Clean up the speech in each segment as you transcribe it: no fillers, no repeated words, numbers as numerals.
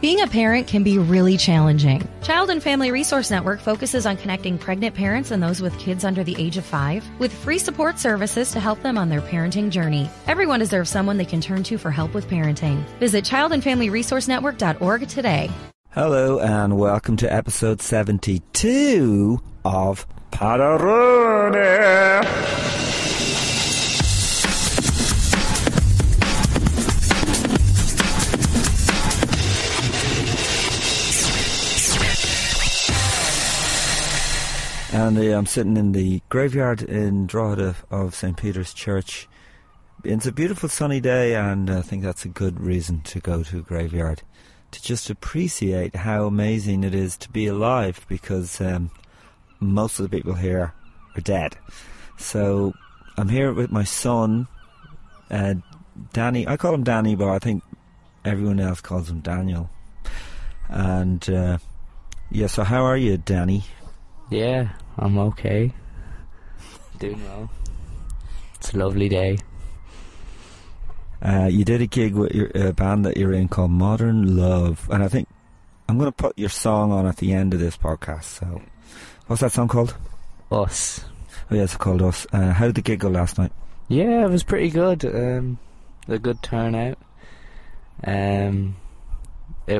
Being a parent can be really challenging. Child and Family Resource Network focuses on connecting pregnant parents and those with kids under the age of 5 with free support services to help them on their parenting journey. Everyone deserves someone they can turn to for help with parenting. Visit childandfamilyresourcenetwork.org today. Hello and welcome to episode 72 of Pararune. And I'm sitting in the graveyard in Drogheda of St. Peter's Church. It's a beautiful sunny day, and I think that's a good reason to go to a graveyard, to just appreciate how amazing it is to be alive, because most of the people here are dead. So I'm here with my son, Danny. I call him Danny, but I think everyone else calls him Daniel. And so how are you, Danny? Yeah, I'm okay. Doing well. It's a lovely day. You did a gig with your band that you're in called Modern Love, and I think I'm going to put your song on at the end of this podcast. So, what's that song called? Us. Oh yeah, it's called Us. How did the gig go last night? Yeah, it was pretty good. A good turnout. It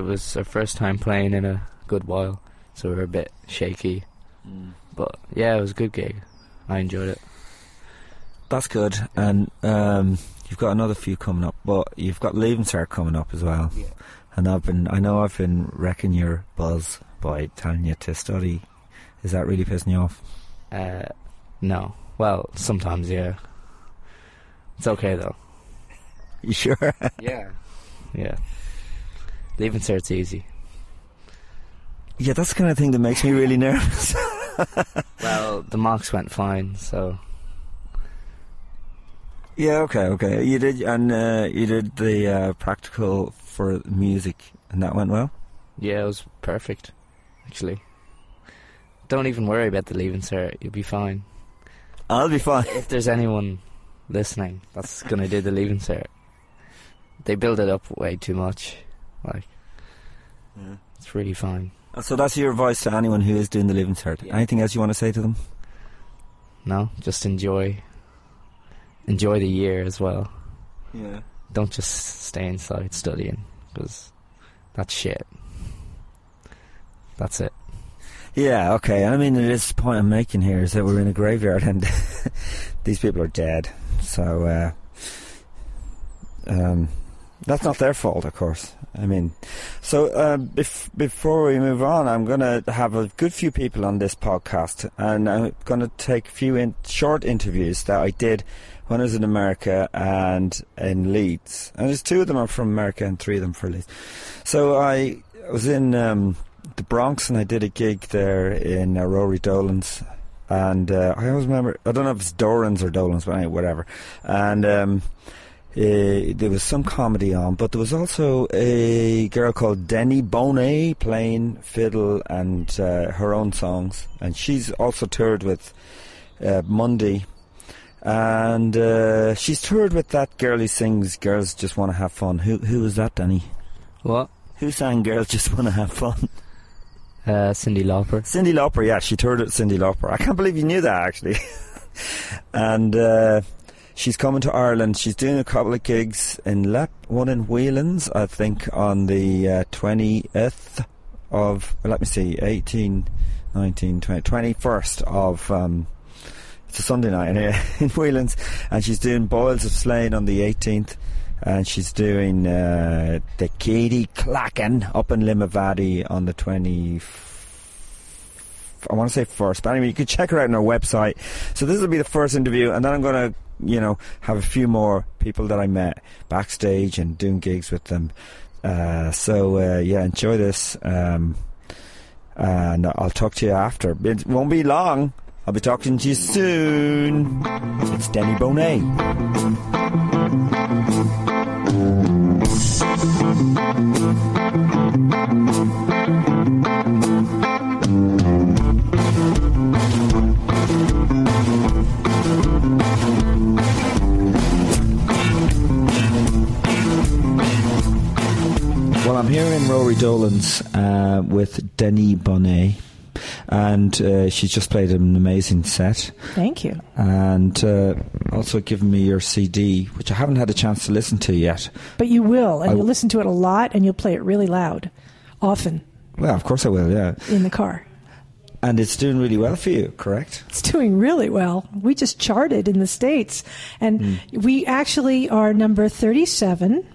was our first time playing in a good while, so we were a bit shaky. But yeah, it was a good gig. I enjoyed it. That's good. And you've got another few coming up. Well, you've got Leaving Cert coming up as well. Yeah. And I know I've been wrecking your buzz by telling you to study. Is that really pissing you off? No. Well, sometimes, yeah. It's okay though. You sure? Yeah. Yeah. Leaving Cert's easy. Yeah, that's the kind of thing that makes me really nervous. Well, the marks went fine, so... Yeah, okay. You did the practical for music, and that went well? Yeah, it was perfect, actually. Don't even worry about the Leaving Cert, you'll be fine. I'll be fine. If there's anyone listening that's going to do the Leaving Cert, they build it up way too much. Yeah. It's really fine. So that's your advice to anyone who is doing the Leaving Cert. Yeah. Anything else you want to say to them? No, just enjoy the year as well. Yeah. Don't just stay inside studying, because that's shit. That's it. Yeah, okay. I mean, it is the point I'm making here is that we're in a graveyard and these people are dead. So that's not their fault, of course. I mean, so before we move on, I'm going to have a good few people on this podcast, and I'm going to take a few short interviews that I did when I was in America and in Leeds. And there's 2 of them are from America and 3 of them for Leeds. So I was in the Bronx, and I did a gig there in Rory Dolan's. And I always remember, I don't know if it's Doran's or Dolan's, but anyway, whatever. And... there was some comedy on, but there was also a girl called Denny Bonet playing fiddle and her own songs, and she's also toured with Mundy, and she's toured with that girl who sings Girls Just Want to Have Fun. Who was that, Denny? What? Who sang Girls Just Want to Have Fun? Cyndi Lauper. Cyndi Lauper, yeah, she toured with Cyndi Lauper. I can't believe you knew that, actually. And... she's coming to Ireland. She's doing a couple of gigs in one in Whelan's, I think, on the 20th of, 21st of, it's a Sunday night anyway, in Whelan's. And she's doing Bowls of Slane on the 18th. And she's doing the Katie Clacken up in Limavady on the 24th. I want to say first, but anyway, you can check her out on our website. So this will be the first interview, and then I'm going to, have a few more people that I met backstage and doing gigs with them. So, enjoy this. And I'll talk to you after. It won't be long. I'll be talking to you soon. It's Denny Bonet. Well, I'm here in Rory Dolan's with Denny Bonet. And she's just played an amazing set. Thank you. And also given me your CD, which I haven't had a chance to listen to yet. But you will, and you'll listen to it a lot, and you'll play it really loud, often. Well, of course I will, yeah. In the car. And it's doing really well for you, correct? It's doing really well. We just charted in the States, and we actually are number 37.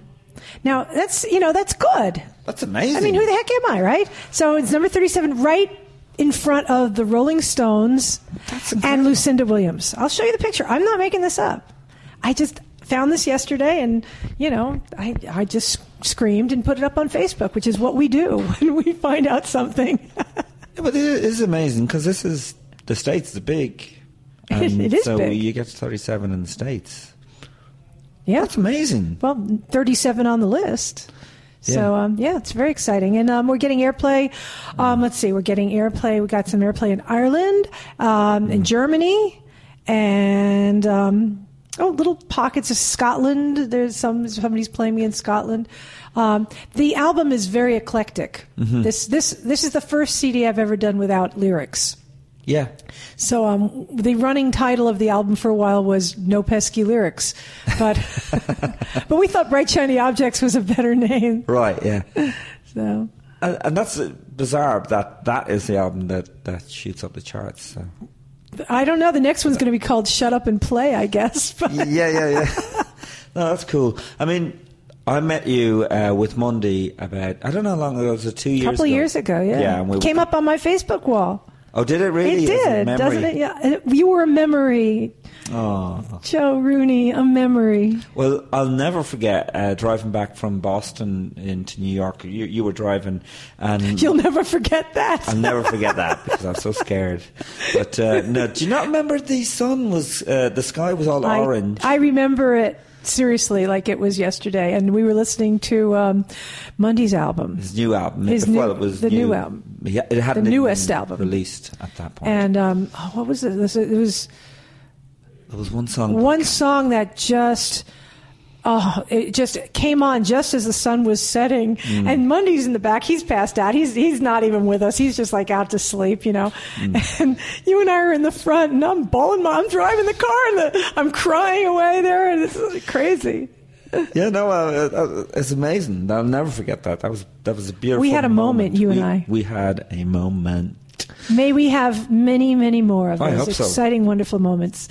Now, that's good. That's amazing. I mean, who the heck am I, right? So it's number 37 right in front of the Rolling Stones and Lucinda Williams. I'll show you the picture. I'm not making this up. I just found this yesterday, and, I just screamed and put it up on Facebook, which is what we do when we find out something. Yeah, but it is amazing, because this is, the States are big. It is so big. So you get to 37 in the States. Yeah. That's amazing. Well, 37 on the list. Yeah. So, it's very exciting. And we're getting airplay. Let's see, we're getting airplay. We got some airplay in Ireland, in Germany, and little pockets of Scotland. There's somebody's playing me in Scotland. The album is very eclectic. Mm-hmm. This is the first CD I've ever done without lyrics. Yeah. So the running title of the album for a while was No Pesky Lyrics. But but we thought Bright Shiny Objects was a better name. Right, yeah. So and that's bizarre that is the album that shoots up the charts. So. I don't know. The next one's going to be called Shut Up and Play, I guess. But yeah. No, that's cool. I mean, I met you with Mundy about, I don't know how long ago, it was 2 years ago. A couple of years ago, yeah. Yeah, and we came up on my Facebook wall. Oh, did it really? It did, doesn't it? Yeah, you were a memory. Oh, Joe Rooney, a memory. Well, I'll never forget driving back from Boston into New York. You were driving, and you'll never forget that. I'll never forget that because I'm so scared. But no, do you not remember the sun was the sky was all orange? I remember it. Seriously, like it was yesterday, and we were listening to Mundy's album. His new album. It was the new album. Yeah, it hadn't been album released at that point. And what was it? It was one song. One song that just it just came on just as the sun was setting. Mm. And Mundy's in the back. He's passed out. He's not even with us. He's just like out to sleep, And you and I are in the front, and I'm bawling. I'm driving the car, and I'm crying away there, and it's crazy. Yeah, no, it's amazing. I'll never forget that. That was a beautiful. We had a moment. You and I. We had a moment. May we have many, many more of those exciting, wonderful moments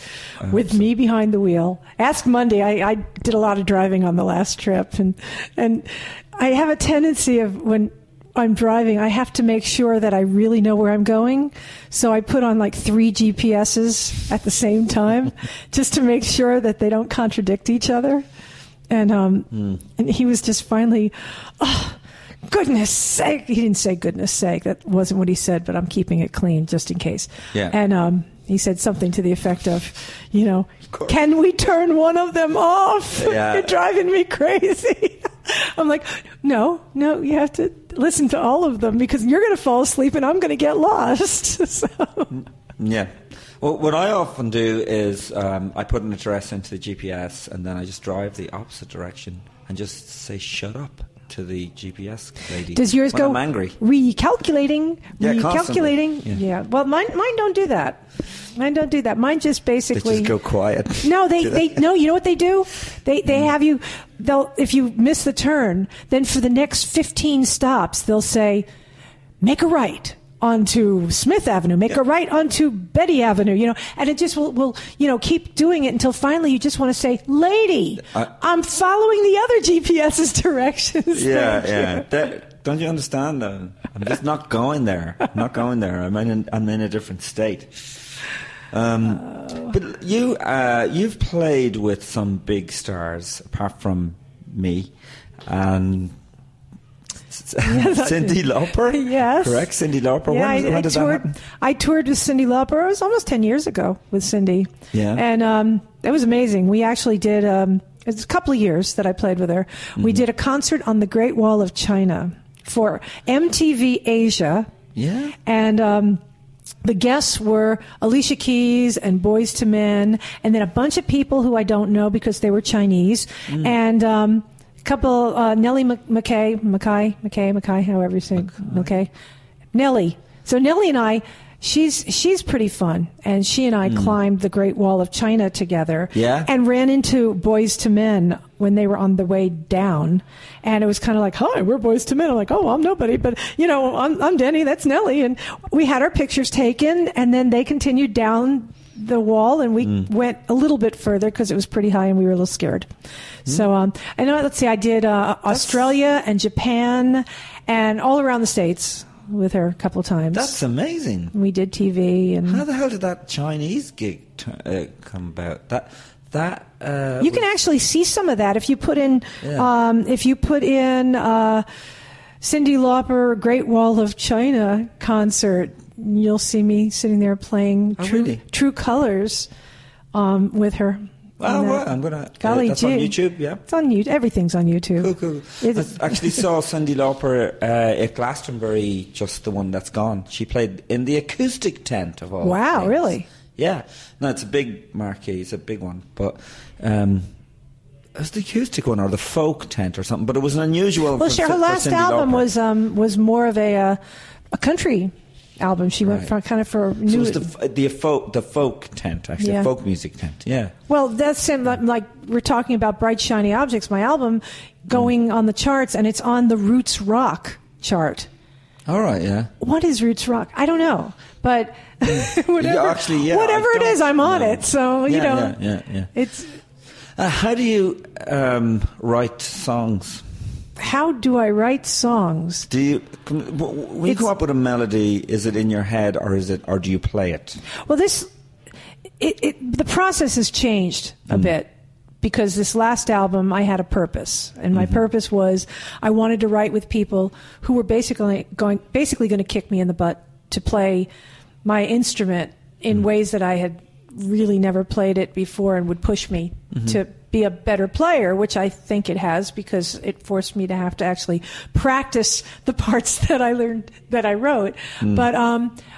with me behind the wheel. Ask Mundy. I did a lot of driving on the last trip, and I have a tendency of when I'm driving, I have to make sure that I really know where I'm going. So I put on like 3 GPSs at the same time just to make sure that they don't contradict each other. And and he was just finally, goodness sake. He didn't say goodness sake. That wasn't what he said, but I'm keeping it clean just in case. Yeah. And he said something to the effect of, can we turn one of them off? Yeah. You're driving me crazy. I'm like, no, you have to listen to all of them because you're going to fall asleep and I'm going to get lost. So. Yeah. Well, what I often do is I put an address into the GPS and then I just drive the opposite direction and just say, shut up. To the GPS lady. Does yours go? I'm angry. Recalculating. Yeah, recalculating. Yeah. Well, mine don't do that. Mine don't do that. Mine just basically. They just go quiet. No, no. You know what they do? They have you. They'll if you miss the turn, then for the next 15 stops, they'll say, make a right onto Smith Avenue, make a right onto Betty Avenue, and it just will keep doing it until finally you just want to say, lady, I'm following the other GPS's directions. Yeah, yeah. Don't you understand, though? I'm just not going there. I'm in a different state. But you've played with some big stars, apart from me, and Cyndi Lauper? Yes. Correct, Cyndi Lauper. Yeah, when does that happen? I toured with Cyndi Lauper. It was almost 10 years ago with Cyndi. Yeah. And it was amazing. We actually did, it's a couple of years that I played with her. Mm-hmm. We did a concert on the Great Wall of China for MTV Asia. Yeah. And the guests were Alicia Keys and Boyz II Men, and then a bunch of people who I don't know because they were Chinese. Mm. And a couple, Nellie McKay, however you say McKay. Okay. Nellie. So Nellie and I, she's pretty fun. And she and I climbed the Great Wall of China together. Yeah. And ran into Boyz II Men when they were on the way down. And it was kind of like, hi, we're Boyz II Men. I'm like, oh, I'm nobody. But, you know, I'm Denny. That's Nellie. And we had our pictures taken. And then they continued down the wall. And we went a little bit further because it was pretty high and we were a little scared. Mm. So, I know, let's see, I did Australia and Japan and all around the States with her a couple of times. That's amazing. We did TV. And how the hell did that Chinese gig come about? That you can actually see some of that if you put in Cyndi Lauper Great Wall of China concert. You'll see me sitting there playing True Colors with her. Oh, right. I'm gonna. Golly that's on YouTube. Yeah, it's on YouTube. Everything's on YouTube. Cool. I actually saw Cyndi Lauper at Glastonbury, just the one that's gone. She played in the acoustic tent of all. Wow, things. Really? Yeah. No, it's a big marquee. It's a big one, but it was the acoustic one or the folk tent or something. But it was an unusual. Well, her last album Lauper. was more of a country album. She went for kind of for new. So it was the folk tent, actually, the folk music tent. Yeah. Well, that's like we're talking about Bright Shiny Objects, my album, going on the charts, and it's on the Roots Rock chart. All right, yeah. What is Roots Rock? I don't know, but whatever it is, I'm on it. So you know, yeah. It's. How do you write songs? How do I write songs? When you come up with a melody, is it in your head or do you play it? Well, the process has changed a bit because this last album I had a purpose, and my purpose was I wanted to write with people who were basically going to kick me in the butt to play my instrument in ways that I had really never played it before and would push me to be a better player, which I think it has because it forced me to have to actually practice the parts that I learned that I wrote. Mm. But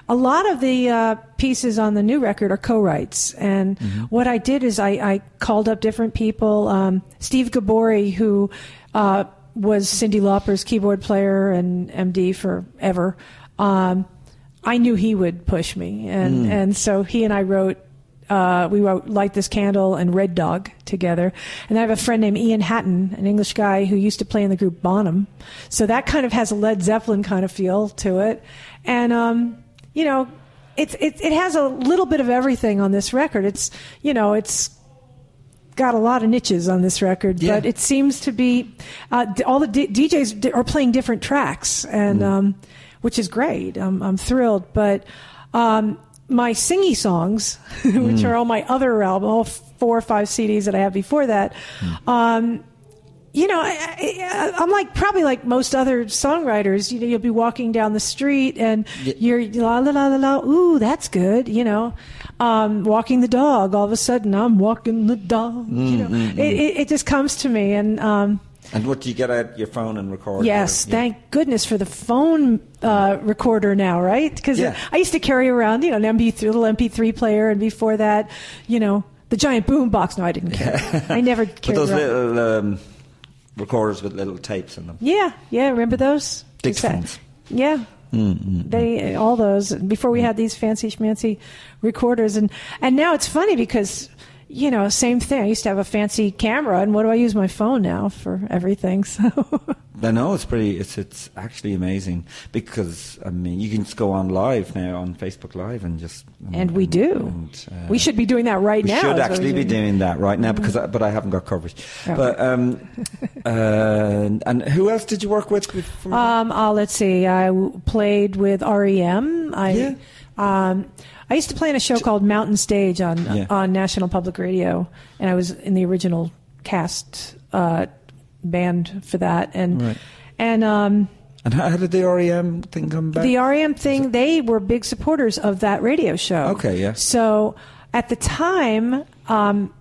a lot of the pieces on the new record are co-writes. And what I did is I called up different people. Steve Gabori, who was Cyndi Lauper's keyboard player and MD forever, I knew he would push me. And so he and I wrote we wrote Light This Candle and Red Dog together. And I have a friend named Ian Hatton, an English guy who used to play in the group Bonham. So that kind of has a Led Zeppelin kind of feel to it. And, you know, it has a little bit of everything on this record. It's, you know, it's got a lot of niches on this record, but it seems to be all the DJs are playing different tracks, and which is great. I'm thrilled. But my singy songs, which are all my other album, all 4 or 5 CDs that I have before that, you know, I'm like probably like most other songwriters. You know, you'll be walking down the street and you're la la la la la. Ooh, that's good. You know, walking the dog. All of a sudden, I'm walking the dog. You know, it just comes to me. And and what do you get out your phone and record? Yes, thank goodness for the phone recorder now, right? Because I used to carry around, you know, an little MP3 player, and before that, you know, the giant boom box. No, I didn't carry. I never carried around. But those little recorders with little tapes in them. Yeah, remember those? Dictaphones. Yeah. They all those before we had these fancy schmancy recorders, and now it's funny because, you know, same thing. I used to have a fancy camera, and what do I use my phone now for everything? So I know it's pretty. It's actually amazing because I mean you can just go on live now on Facebook Live and just and we do. And, we should be doing that right now. We should actually be doing that right now because but I haven't got coverage. Okay. But and who else did you work with? Let's see. I played with REM. I used to play in a show called Mountain Stage on National Public Radio, and I was in the original cast band for that. And And how did the REM thing come back? The REM thing, they were big supporters of that radio show. Okay, yeah. So at the time, I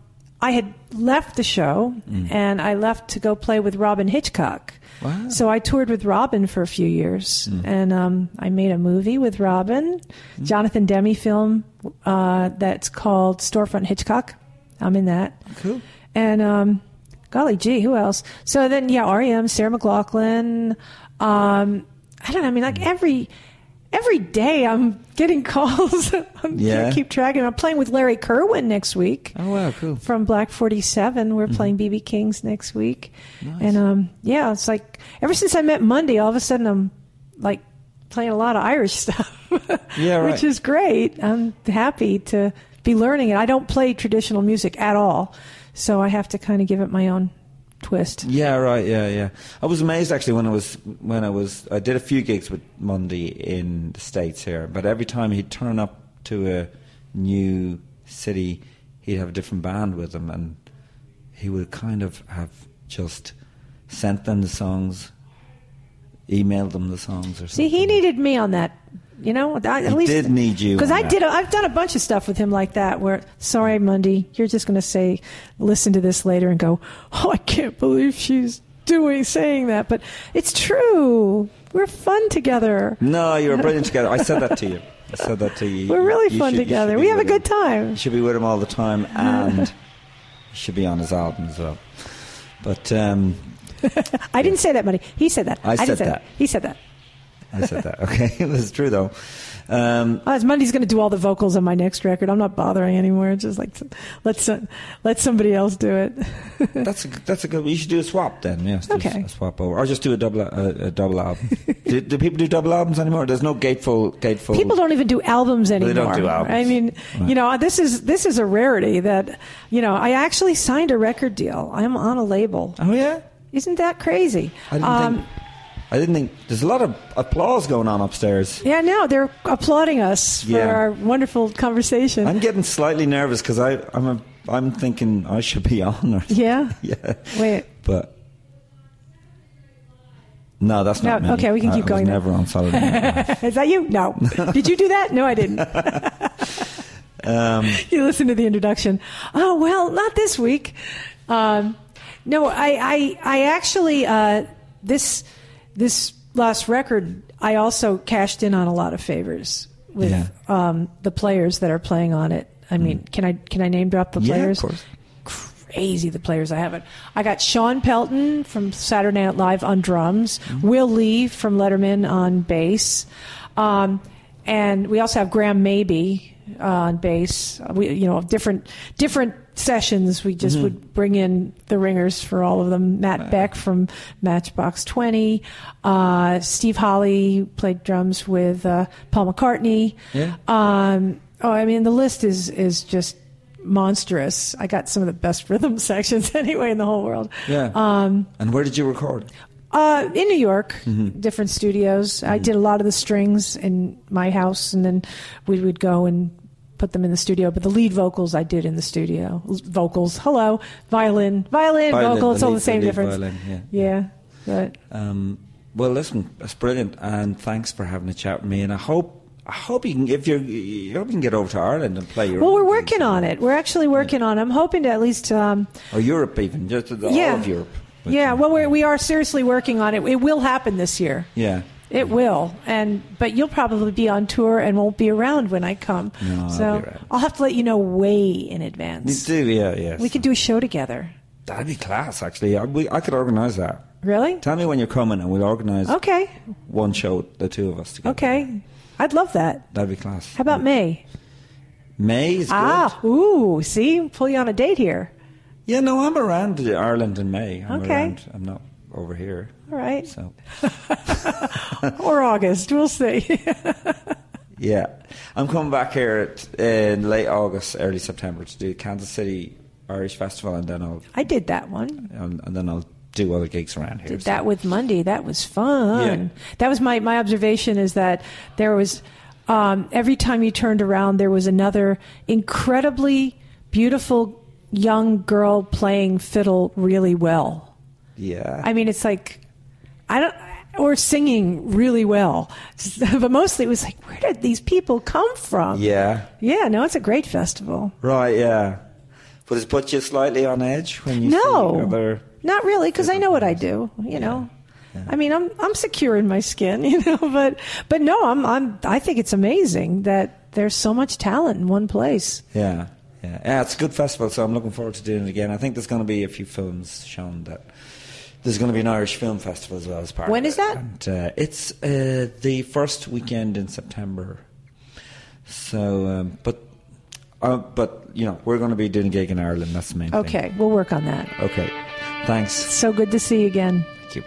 had left the show, and I left to go play with Robin Hitchcock. Wow. So I toured with Robin for a few years, and I made a movie with Robin, Jonathan Demme film that's called Storefront Hitchcock. I'm in that. Cool. And golly gee, who else? So then, yeah, REM, Sarah McLachlan. I don't know. I mean, like every day I'm getting calls. I keep track. I'm playing with Larry Kerwin next week. Oh, wow, cool. From Black 47. We're playing B.B. King's next week. Nice. And, yeah, it's like ever since I met Mundy, all of a sudden I'm, like, playing a lot of Irish stuff. Yeah, right. Which is great. I'm happy to be learning it. I don't play traditional music at all, so I have to kind of give it my own twist. Yeah, right. Yeah, yeah. I was amazed actually I did a few gigs with Mundy in the States here, but every time he'd turn up to a new city, he'd have a different band with him, and he would kind of have just sent them the songs, emailed them the songs, or something. See, he needed me on that. You know, did need you. Because I've done a bunch of stuff with him like that where, sorry, Mundy, you're just going to say, listen to this later and go, oh, I can't believe she's saying that. But it's true. We're fun together. No, you were brilliant together. I said that to you. We're really fun together. We have a good time. You should be with him all the time, and you should be on his album as well. But I didn't say that, Mundy. He said that. He said that. I said that. Okay, it was true though. Mundy's going to do all the vocals on my next record. I'm not bothering anymore. It's just like let somebody else do it. That's a good. You should do a swap then. Yes. Okay. A swap over, or just do a double album. do people do double albums anymore? There's no gatefold. People don't even do albums anymore. They don't do albums. I mean, right. You know, this is a rarity that I actually signed a record deal. I'm on a label. Oh yeah. Isn't that crazy? I didn't think... There's a lot of applause going on upstairs. Yeah, no, they're applauding us for our wonderful conversation. I'm getting slightly nervous because I'm thinking I should be on. Or yeah? Yeah. Wait. But... No, that's not me. Okay, we can keep going. I was never on Saturday Night Live. Is that you? No. Did you do that? No, I didn't. You listen to the introduction. Oh, well, not this week. No, I actually... This last record, I also cashed in on a lot of favors with the players that are playing on it. I mean, can I name drop the players? Yeah, of course. Crazy, the players I have. I got Sean Pelton from Saturday Night Live on drums, Will Lee from Letterman on bass, and we also have Graham Mabey on bass. We, different sessions, we just would bring in the ringers for all of them. Matt Beck from Matchbox 20, Steve Holly played drums with Paul McCartney. Yeah. I mean, the list is just monstrous. I got some of the best rhythm sections anyway in the whole world. Yeah. And where did you record? In New York, different studios. I did a lot of the strings in my house, and then we would go and put them in the studio, but the lead vocals I did in the studio. Vocals, hello, violin, vocal, it's all the same difference. Violin, yeah. But. Well, listen, that's brilliant, and thanks for having a chat with me. And I hope you can get over to Ireland and play your. Well, we're working on it. We're actually working on it. I'm hoping to at least. Or Europe, even just all of Europe. Yeah, well, we are seriously working on it. It will happen this year. Yeah. It will, but you'll probably be on tour and won't be around when I come. No, so I'll have to let you know way in advance. You do, yeah. We could do a show together. That'd be class, actually. I could organise that. Really? Tell me when you're coming, and we'll organise. Okay. One show, the two of us together. Okay, I'd love that. That'd be class. How about May? May is good. Ooh, see, pull you on a date here. Yeah, no, I'm around Ireland in May. I'm not over here. All right. So. Or August, we'll see. Yeah. I'm coming back here in late August, early September to do Kansas City Irish Festival, and then I did that one. And then I'll do other gigs around here. That with Mundy. That was fun. Yeah. That was my observation is that there was, every time you turned around, there was another incredibly beautiful young girl playing fiddle really well. Yeah. I mean, it's like, or singing really well. But mostly it was like, where did these people come from? Yeah. Yeah, no, it's a great festival. Right, yeah. But is Butch just slightly on edge when you see other... Not really, because I know what I do, you know. Yeah. I mean, I'm secure in my skin, you know, but no, I think it's amazing that there's so much talent in one place. Yeah. Yeah. Yeah, it's a good festival, so I'm looking forward to doing it again. I think there's going to be a few films shown that. There's going to be an Irish Film Festival as well as part of it. When is that? And, it's the first weekend in September. So, but you know, we're going to be doing a gig in Ireland. That's the main thing. Okay, we'll work on that. Okay, thanks. So good to see you again. Thank you.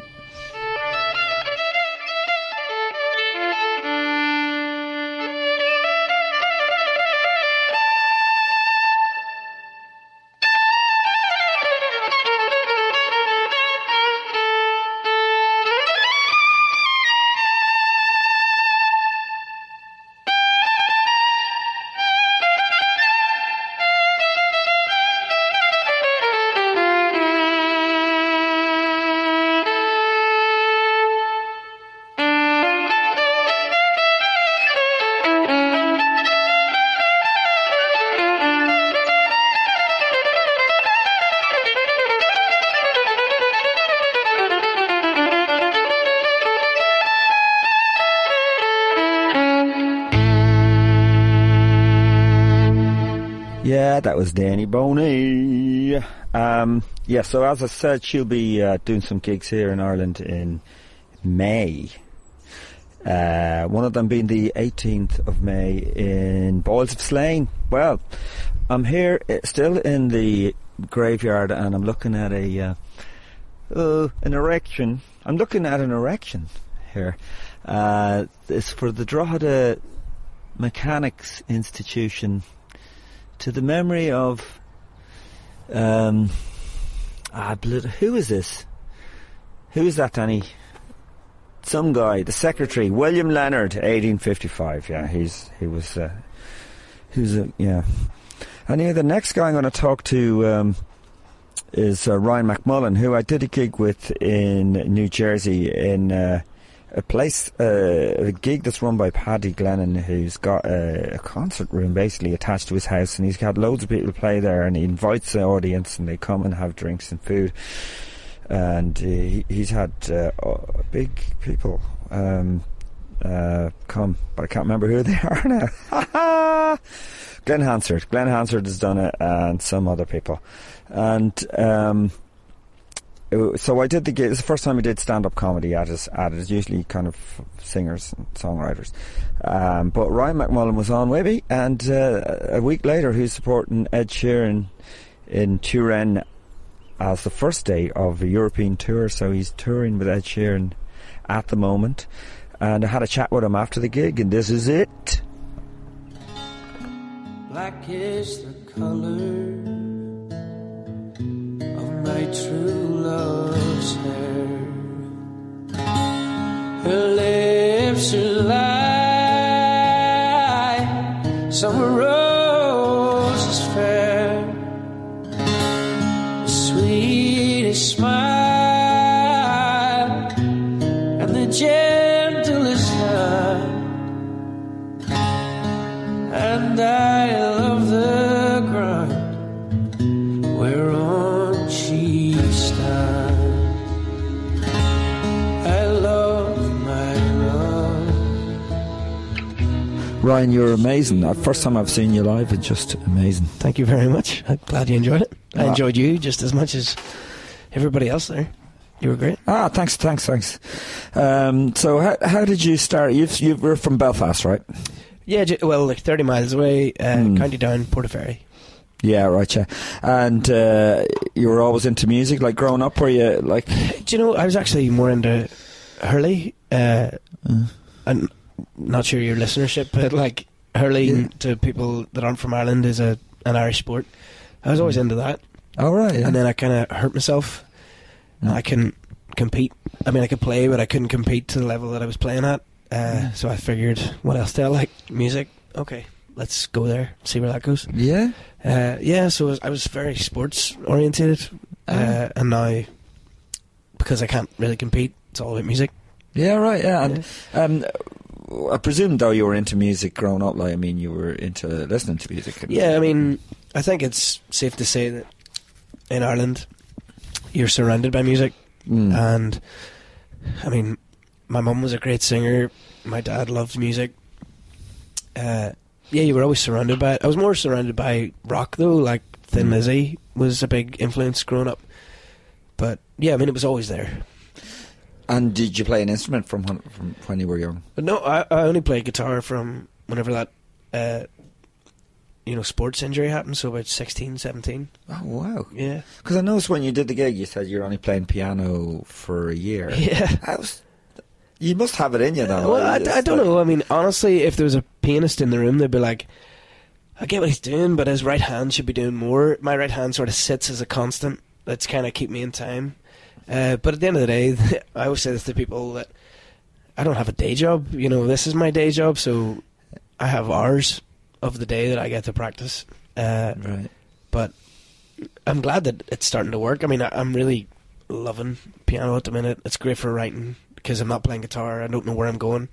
That was Denny Bonet. Yeah, so as I said, she'll be doing some gigs here in Ireland in May. One of them being the 18th of May in Bowls of Slane. Well, I'm here still in the graveyard, and I'm looking at an erection. I'm looking at an erection here. It's for the Drogheda Mechanics Institution, to the memory of who is this? Who is that, Danny? Some guy, the secretary, William Leonard, 1855. Yeah, he was. Anyway, the next guy I'm going to talk to is Ryan McMullen, who I did a gig with in New Jersey in a gig that's run by Paddy Glennon, who's got a concert room basically attached to his house, and he's had loads of people play there, and he invites the audience and they come and have drinks and food, and he's had big people come, but I can't remember who they are now. Glenn Hansard has done it, and some other people, and so I did the gig. It's the first time I did stand-up comedy at it. It's usually kind of singers and songwriters. But Ryan McMullen was on Webby, and a week later he's supporting Ed Sheeran in Turin as the first day of a European tour. So he's touring with Ed Sheeran at the moment. And I had a chat with him after the gig, and this is it. Black is the colour my true love's hair. Her lips are light, summer roses fair, the sweetest smile, and the gentlest love, and I love the ground whereon Ryan, you're amazing. First time I've seen you live, it's just amazing. Thank you very much. I'm glad you enjoyed it. I enjoyed you just as much as everybody else there. You were great. Ah, thanks. So how did you start? You were from Belfast, right? Yeah, well, like 30 miles away, County Down, Portaferry. Yeah, right, yeah. And you were always into music, like growing up, were you like... Do you know, I was actually more into Hurley, and... Not sure your listenership, but like hurling to people that aren't from Ireland is an Irish sport. I was always into that. Oh, right. Yeah. And then I kind of hurt myself. Yeah. I couldn't compete. I mean, I could play, but I couldn't compete to the level that I was playing at. So I figured, what else do I like? Music. Okay, let's go there, see where that goes. Yeah. So I was very sports oriented, and now because I can't really compete, it's all about music. Yeah, right, yeah. And, yeah. I presume, though, you were into music growing up. Like, I mean, you were into listening to music. Yeah, I mean, I think it's safe to say that in Ireland, you're surrounded by music. Mm. And, I mean, my mum was a great singer. My dad loved music. Yeah, you were always surrounded by it. I was more surrounded by rock, though. Like, Thin Lizzy was a big influence growing up. But, yeah, I mean, it was always there. And did you play an instrument from when you were young? No, I only played guitar from whenever that, sports injury happened, so about 16, 17. Oh, wow. Yeah. Because I noticed when you did the gig, you said you were only playing piano for a year. Yeah. You must have it in you, though. Well, I don't know. I mean, honestly, if there was a pianist in the room, they'd be like, I get what he's doing, but his right hand should be doing more. My right hand sort of sits as a constant. That's kind of keep me in time. But at the end of the day, I always say this to people, that I don't have a day job. You know, this is my day job, so I have hours of the day that I get to practice. Right. But I'm glad that it's starting to work. I mean, I'm really loving piano at the minute. It's great for writing because I'm not playing guitar. I don't know where I'm going.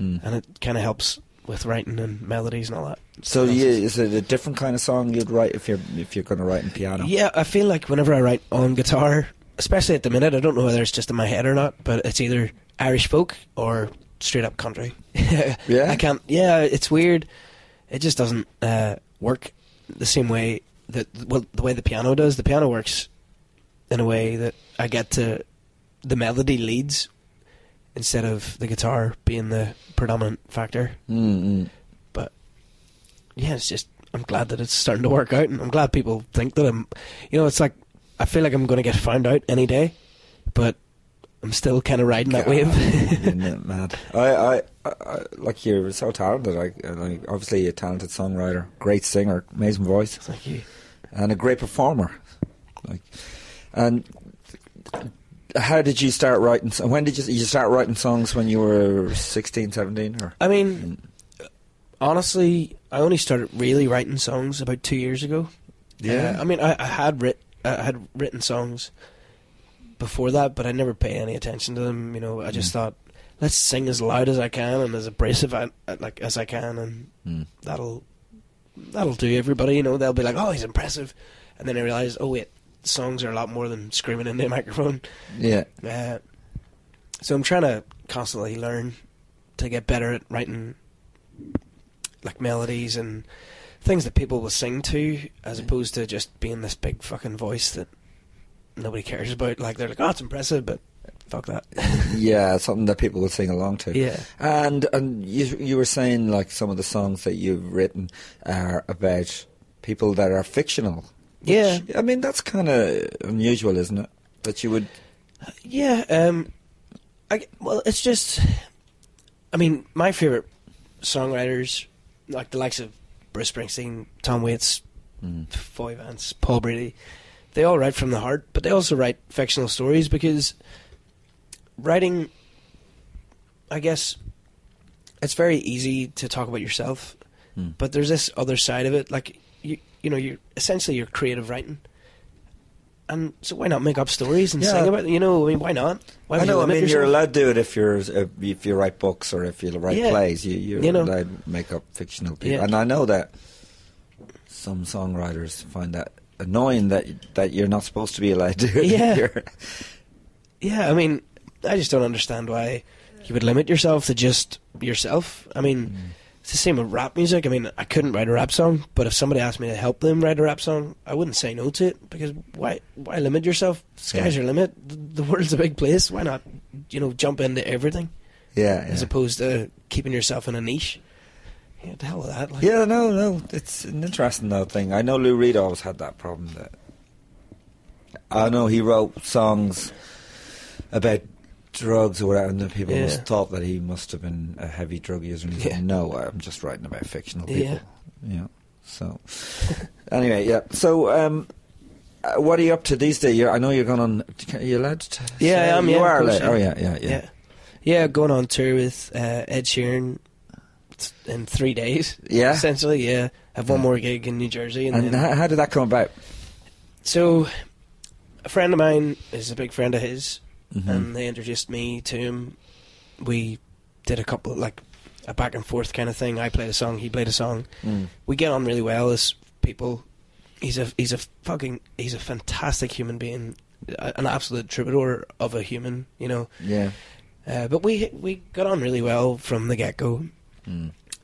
Mm. And it kind of helps with writing and melodies and all that. So is it a different kind of song you'd write if you're going to write in piano? Yeah, I feel like whenever I write on guitar, especially at the minute, I don't know whether it's just in my head or not, but it's either Irish folk or straight up country. Yeah? I can't... Yeah, it's weird. It just doesn't work the same way that... Well, the way the piano does. The piano works in a way that I get to... The melody leads instead of the guitar being the predominant factor. Mm-hmm. But, yeah, it's just... I'm glad that it's starting to work out, and I'm glad people think that I'm... You know, it's like... I feel like I'm going to get found out any day, but I'm still kind of riding that wave. Isn't it mad? I like, you're so talented. Obviously, a talented songwriter, great singer, amazing voice. Thank you. And a great performer. And how did you start writing? When did you start writing songs? When you were 16, 17? Or? I mean, honestly, I only started really writing songs about 2 years ago. Yeah. I mean, I had written songs before that, but I never pay any attention to them. You know, I just thought, let's sing as loud as I can and as abrasive as I can, and that'll do everybody. You know, they'll be like, oh, he's impressive. And then I realized, oh wait, songs are a lot more than screaming into a microphone. Yeah. So I'm trying to constantly learn to get better at writing like melodies and things that people will sing to, as opposed to just being this big fucking voice that nobody cares about. Like, they're like, oh, it's impressive, but fuck that. Yeah, something that people will sing along to. Yeah. And you were saying, like, some of the songs that you've written are about people that are fictional. Which, yeah. I mean, that's kind of unusual, isn't it? That you would... Yeah. Well, it's just... I mean, my favourite songwriters, like the likes of Bruce Springsteen, Tom Waits, Foy Vance, Paul Brady, they all write from the heart, but they also write fictional stories because writing, I guess, it's very easy to talk about yourself, but there's this other side of it. Like, you're creative writing. And so why not make up stories and sing about them? You know, I mean, why not? Why I know, I mean, yourself? You're allowed to do it if you write books or if you write plays. You're allowed to make up fictional people. Yeah. And I know that some songwriters find that annoying that you're not supposed to be allowed to do it. Yeah. Yeah, I mean, I just don't understand why you would limit yourself to just yourself. I mean, it's the same with rap music. I mean, I couldn't write a rap song, but if somebody asked me to help them write a rap song, I wouldn't say no to it, because why limit yourself? Sky's your limit. The world's a big place. Why not, jump into everything? Yeah. As opposed to keeping yourself in a niche. Yeah, the hell with that. Like, no. It's an interesting thing. I know Lou Reed always had that problem. I know he wrote songs about drugs or whatever, and the people must thought that he must have been a heavy drug user. And no, I'm just writing about fictional people. Yeah. So anyway, yeah. So what are you up to these days? I know you're going on. Are you allowed to? Yeah, I'm. You are allowed. Oh yeah. Yeah, going on tour with Ed Sheeran in 3 days. Yeah, essentially. Yeah, I have one more gig in New Jersey. And how did that come about? So, a friend of mine is a big friend of his. Mm-hmm. And they introduced me to him we did a couple, like a back and forth kind of thing. I played a song, he played a song. We get on really well as people. He's a fantastic human being, an absolute troubadour of a human, you know. Yeah. But we got on really well from the get-go.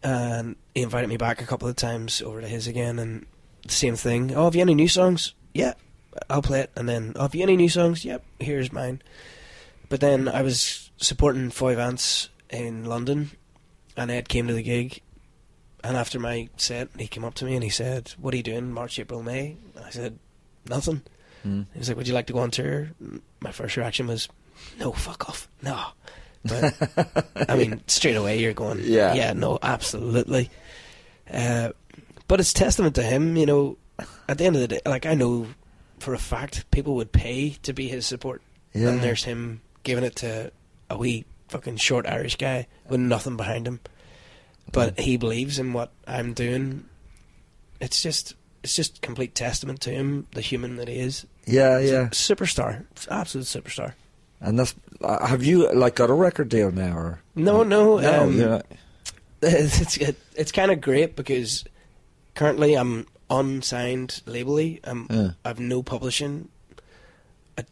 And he invited me back a couple of times over to his again, and the same thing. Oh, have you any new songs? Yeah, I'll play it. And then, oh, have you any new songs? Yep, here's mine. But then I was supporting Foy Vance in London, and Ed came to the gig. And after my set, he came up to me and he said, "What are you doing March, April, May?" And I said, "Nothing." He was like, "Would you like to go on tour?" My first reaction was, "No, fuck off, no." But I mean, straight away you're going, "Yeah, no, absolutely." But it's testament to him, you know. At the end of the day, like I know for a fact, people would pay to be his support, and there's him giving it to a wee fucking short Irish guy with nothing behind him. But he believes in what I'm doing. It's just complete testament to him, the human that he is. Yeah. Superstar, absolute superstar. And that's have you like got a record deal now or no? It's kind of great because currently I'm unsigned label-y. I've no publishing. I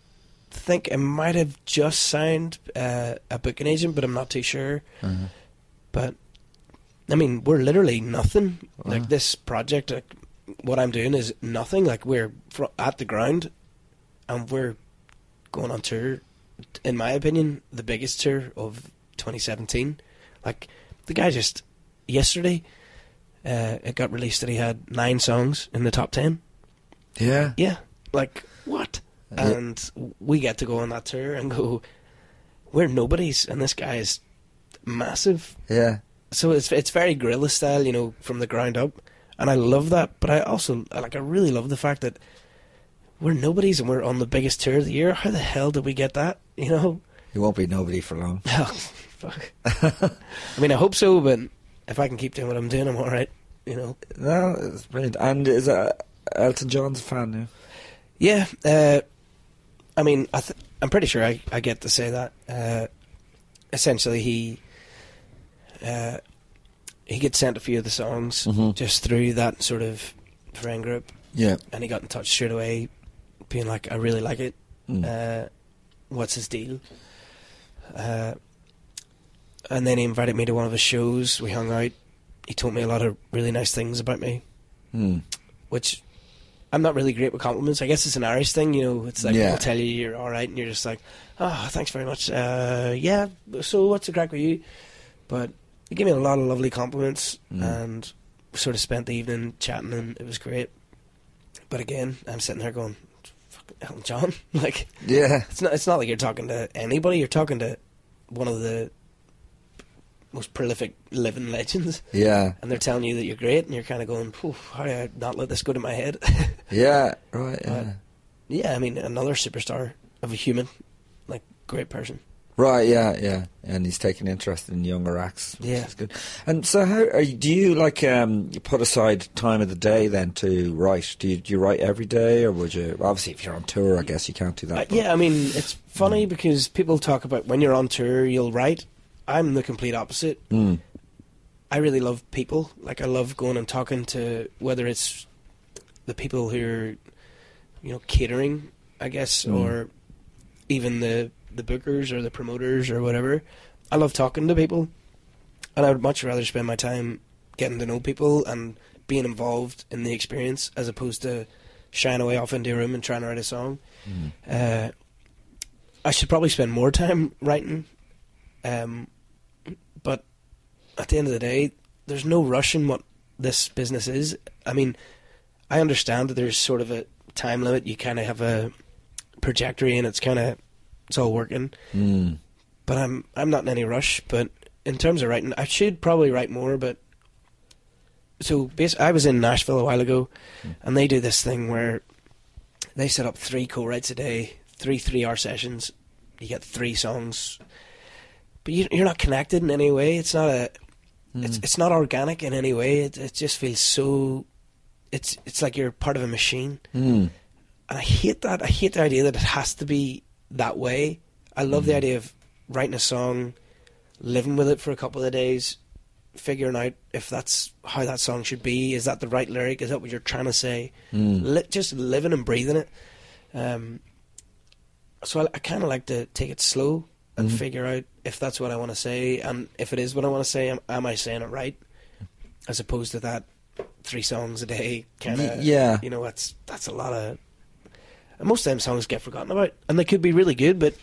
think I might have just signed a booking agent, but I'm not too sure. But I mean, we're literally nothing. Like this project, like, what I'm doing is nothing. Like we're at the ground, and we're going on tour. In my opinion, the biggest tour of 2017. Like the guy just yesterday, it got released that he had 9 songs in the top 10. Yeah. Like what? And we get to go on that tour and go, we're nobodies, and this guy is massive. Yeah. So it's very guerrilla style, you know, from the ground up, and I love that. But I also I really love the fact that we're nobodies and we're on the biggest tour of the year. How the hell did we get that? You know, you won't be nobody for long. Oh, fuck. I mean, I hope so, but if I can keep doing what I'm doing, I'm all right. You know. No, it's brilliant. And is Elton John's a fan now? Yeah. I mean, I'm pretty sure I get to say that. Essentially, he gets sent a few of the songs just through that sort of friend group. Yeah. And he got in touch straight away, being like, I really like it. What's his deal? And then he invited me to one of his shows. We hung out. He told me a lot of really nice things about me, which I'm not really great with compliments. I guess it's an Irish thing, you know. It's like people tell you you're all right, and you're just like, oh, thanks very much. Yeah, so what's the crack with you? But he gave me a lot of lovely compliments and sort of spent the evening chatting, and it was great. But again, I'm sitting there going, fucking Elton John. Like, yeah. It's not like you're talking to anybody. You're talking to one of the most prolific living legends. Yeah. And they're telling you that you're great, and you're kind of going, how do I not let this go to my head? Yeah, right. Yeah. But, yeah, I mean, another superstar of a human. Like, great person. Right, yeah, and he's taking interest in younger acts, which is good. And so, do you put aside time of the day then to write? Do you write every day, or would you? Obviously, if you're on tour, I guess you can't do that. I mean, it's funny because people talk about when you're on tour, you'll write. I'm the complete opposite. I really love people. Like I love going and talking to whether it's the people who are, you know, catering, I guess, or even the bookers or the promoters or whatever. I love talking to people, and I would much rather spend my time getting to know people and being involved in the experience as opposed to shying away off into a room and trying to write a song. I should probably spend more time writing, but at the end of the day, there's no rush in what this business is. I mean, I understand that there's sort of a time limit. You kind of have a trajectory, and it's all working, but I'm not in any rush. But in terms of writing, I should probably write more. But so basically, I was in Nashville a while ago, and they do this thing where they set up 3 co-writes a day, 3 3-hour sessions. You get 3 songs, but you're not connected in any way. It's not it's not organic in any way. It just feels so. It's like you're part of a machine, and I hate that. I hate the idea that it has to be that way. I love the idea of writing a song living with it for a couple of days, figuring out if that's how that song should be. Is that the right lyric? Is that what you're trying to say? Just living and breathing it. So I kind of like to take it slow and figure out if that's what I want to say, and if it is what I want to say, am I saying it right? As opposed to that 3 songs a day kind of, you know, that's a lot of... And most of them songs get forgotten about, and they could be really good, but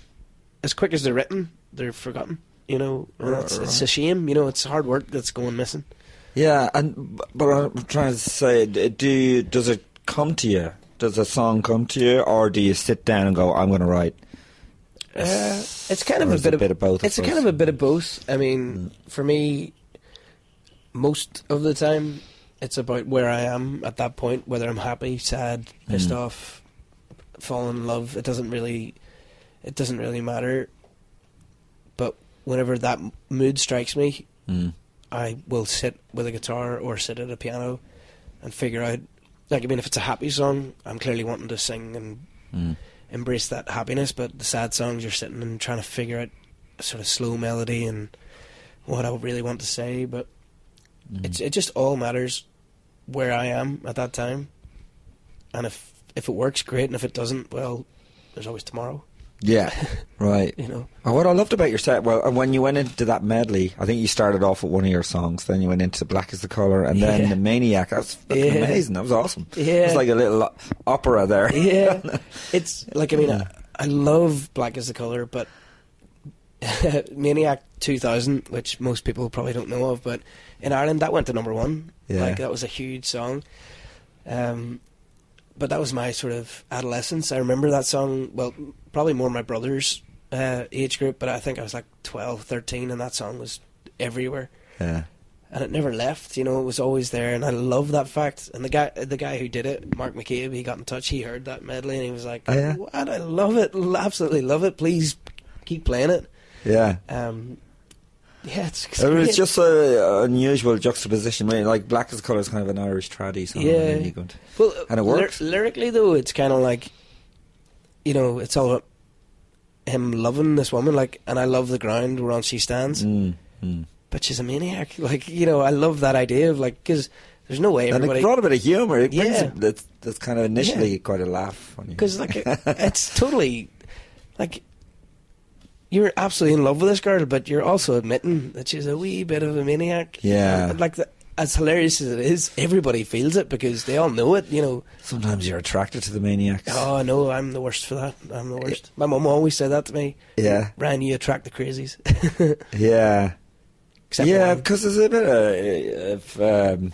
as quick as they're written, they're forgotten, you know, and that's, it's a shame, you know, it's hard work that's going missing. Yeah, and but I'm trying to say, does it come to you? Does a song come to you, or do you sit down and go, I'm going to write? It's kind of a bit of both. It's kind of a bit of both. I mean, for me, most of the time, it's about where I am at that point, whether I'm happy, sad, pissed off, fallen in love. It doesn't really matter. But whenever that mood strikes me, I will sit with a guitar or sit at a piano and figure out. Like, I mean, if it's a happy song, I'm clearly wanting to sing and embrace that happiness, but the sad songs, you're sitting and trying to figure out a sort of slow melody and what I really want to say, but it just all matters where I am at that time. And if it works, great, and if it doesn't, well, there's always tomorrow. Yeah, right. You know. And what I loved about your set, well, when you went into that medley, I think you started off with one of your songs, then you went into Black is the Colour, and then The Maniac. That's amazing. That was awesome. Yeah. It's like a little opera there. Yeah. It's like, I mean, I love Black is the Colour, but Maniac 2000, which most people probably don't know of, but in Ireland that went to #1. Yeah. Like, that was a huge song. But that was my sort of adolescence. I remember that song, well, probably more my brother's age group, but I think I was like 12, 13, and that song was everywhere. Yeah. And it never left, you know, it was always there, and I love that fact. And the guy who did it, Mark McCabe, he got in touch, he heard that medley, and he was like, what? I love it, absolutely love it, please keep playing it. Yeah. Yeah, it's just an unusual juxtaposition. Really. Like, Black is the Colour is kind of an Irish tradie song. Yeah. Really good. Well, and it works. Lyrically, though, it's kind of like, you know, it's all about him loving this woman. Like, and I love the ground where on she stands. But she's a maniac. Like, you know, I love that idea of, like, because there's no way everybody... And it brought a bit of humour. It brings that's kind of initially quite a laugh on you. Because, like, it's totally, like... You're absolutely in love with this girl, but you're also admitting that she's a wee bit of a maniac. Yeah. Like, as hilarious as it is, everybody feels it because they all know it, you know. Sometimes you're attracted to the maniacs. Oh, no, I'm the worst for that. I'm the worst. My mum always said that to me. Yeah. Ryan, you attract the crazies. Yeah. Except because there's a bit of...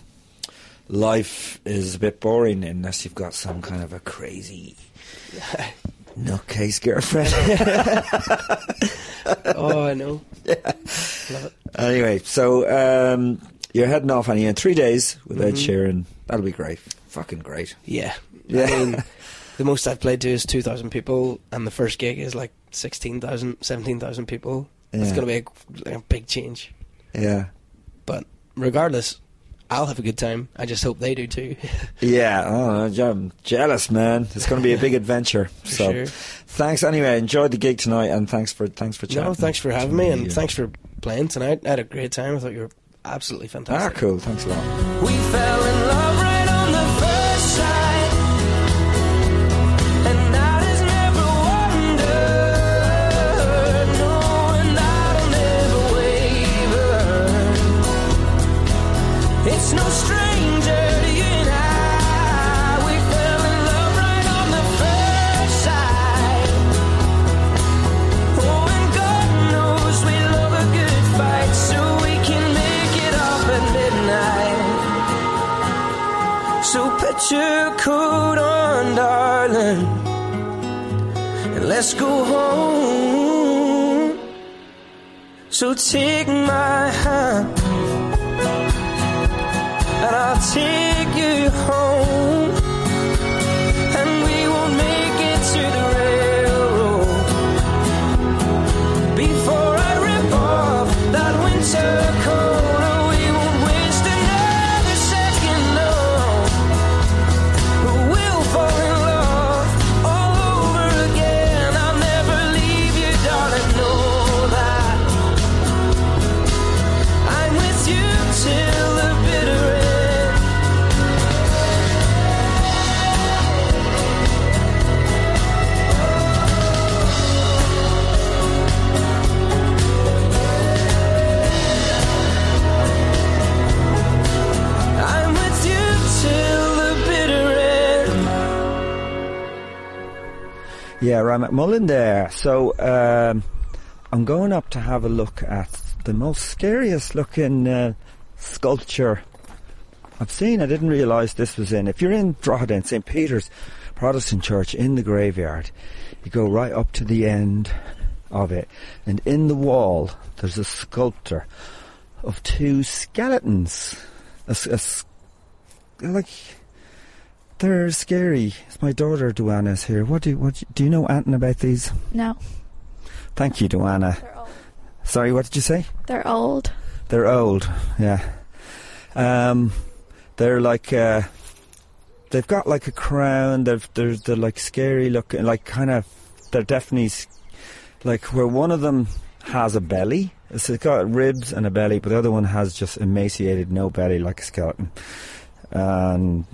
life is a bit boring unless you've got some kind of a crazy... nutcase girlfriend. Oh, I know. Yeah. Love it. Anyway, so you're heading off on you in 3 days with Ed Sheeran. That'll be great. Fucking great. Yeah. I mean, the most I've played to is 2,000 people, and the first gig is like 16,000, 17,000 people. It's going to be a big change. Yeah. But regardless, I'll have a good time. I just hope they do too. I'm jealous, man. It's going to be a big adventure. So, sure. Thanks anyway. Enjoyed the gig tonight, and thanks for chatting. No, thanks for having me, and thanks for playing tonight. I had a great time. I thought you were absolutely fantastic. Ah, cool. Thanks a lot. We fell in love right on the first sight, and now there's never wonder. No, and that'll never waver. It's no stranger. Put your coat on, darling, and let's go home. So take my hand, and I'll take you home, and we won't make it to the railroad before I rip off that winter coat. Yeah, Ry McMullen there. So I'm going up to have a look at the most scariest looking sculpture I've seen. I didn't realise this was in. If you're in Drogheda in St. Peter's Protestant Church in the graveyard, you go right up to the end of it, and in the wall there's a sculpture of two skeletons. Like, they're scary. It's my daughter Duana's here. What do you know, Anton, about these? No. Thank you, Duana. They're old. Sorry, what did you say? They're old. They're old. Yeah. They're like they've got like a crown. They're like scary looking. Like kind of, they're definitely like where one of them has a belly. It's got ribs and a belly, but the other one has just emaciated, no belly, like a skeleton. And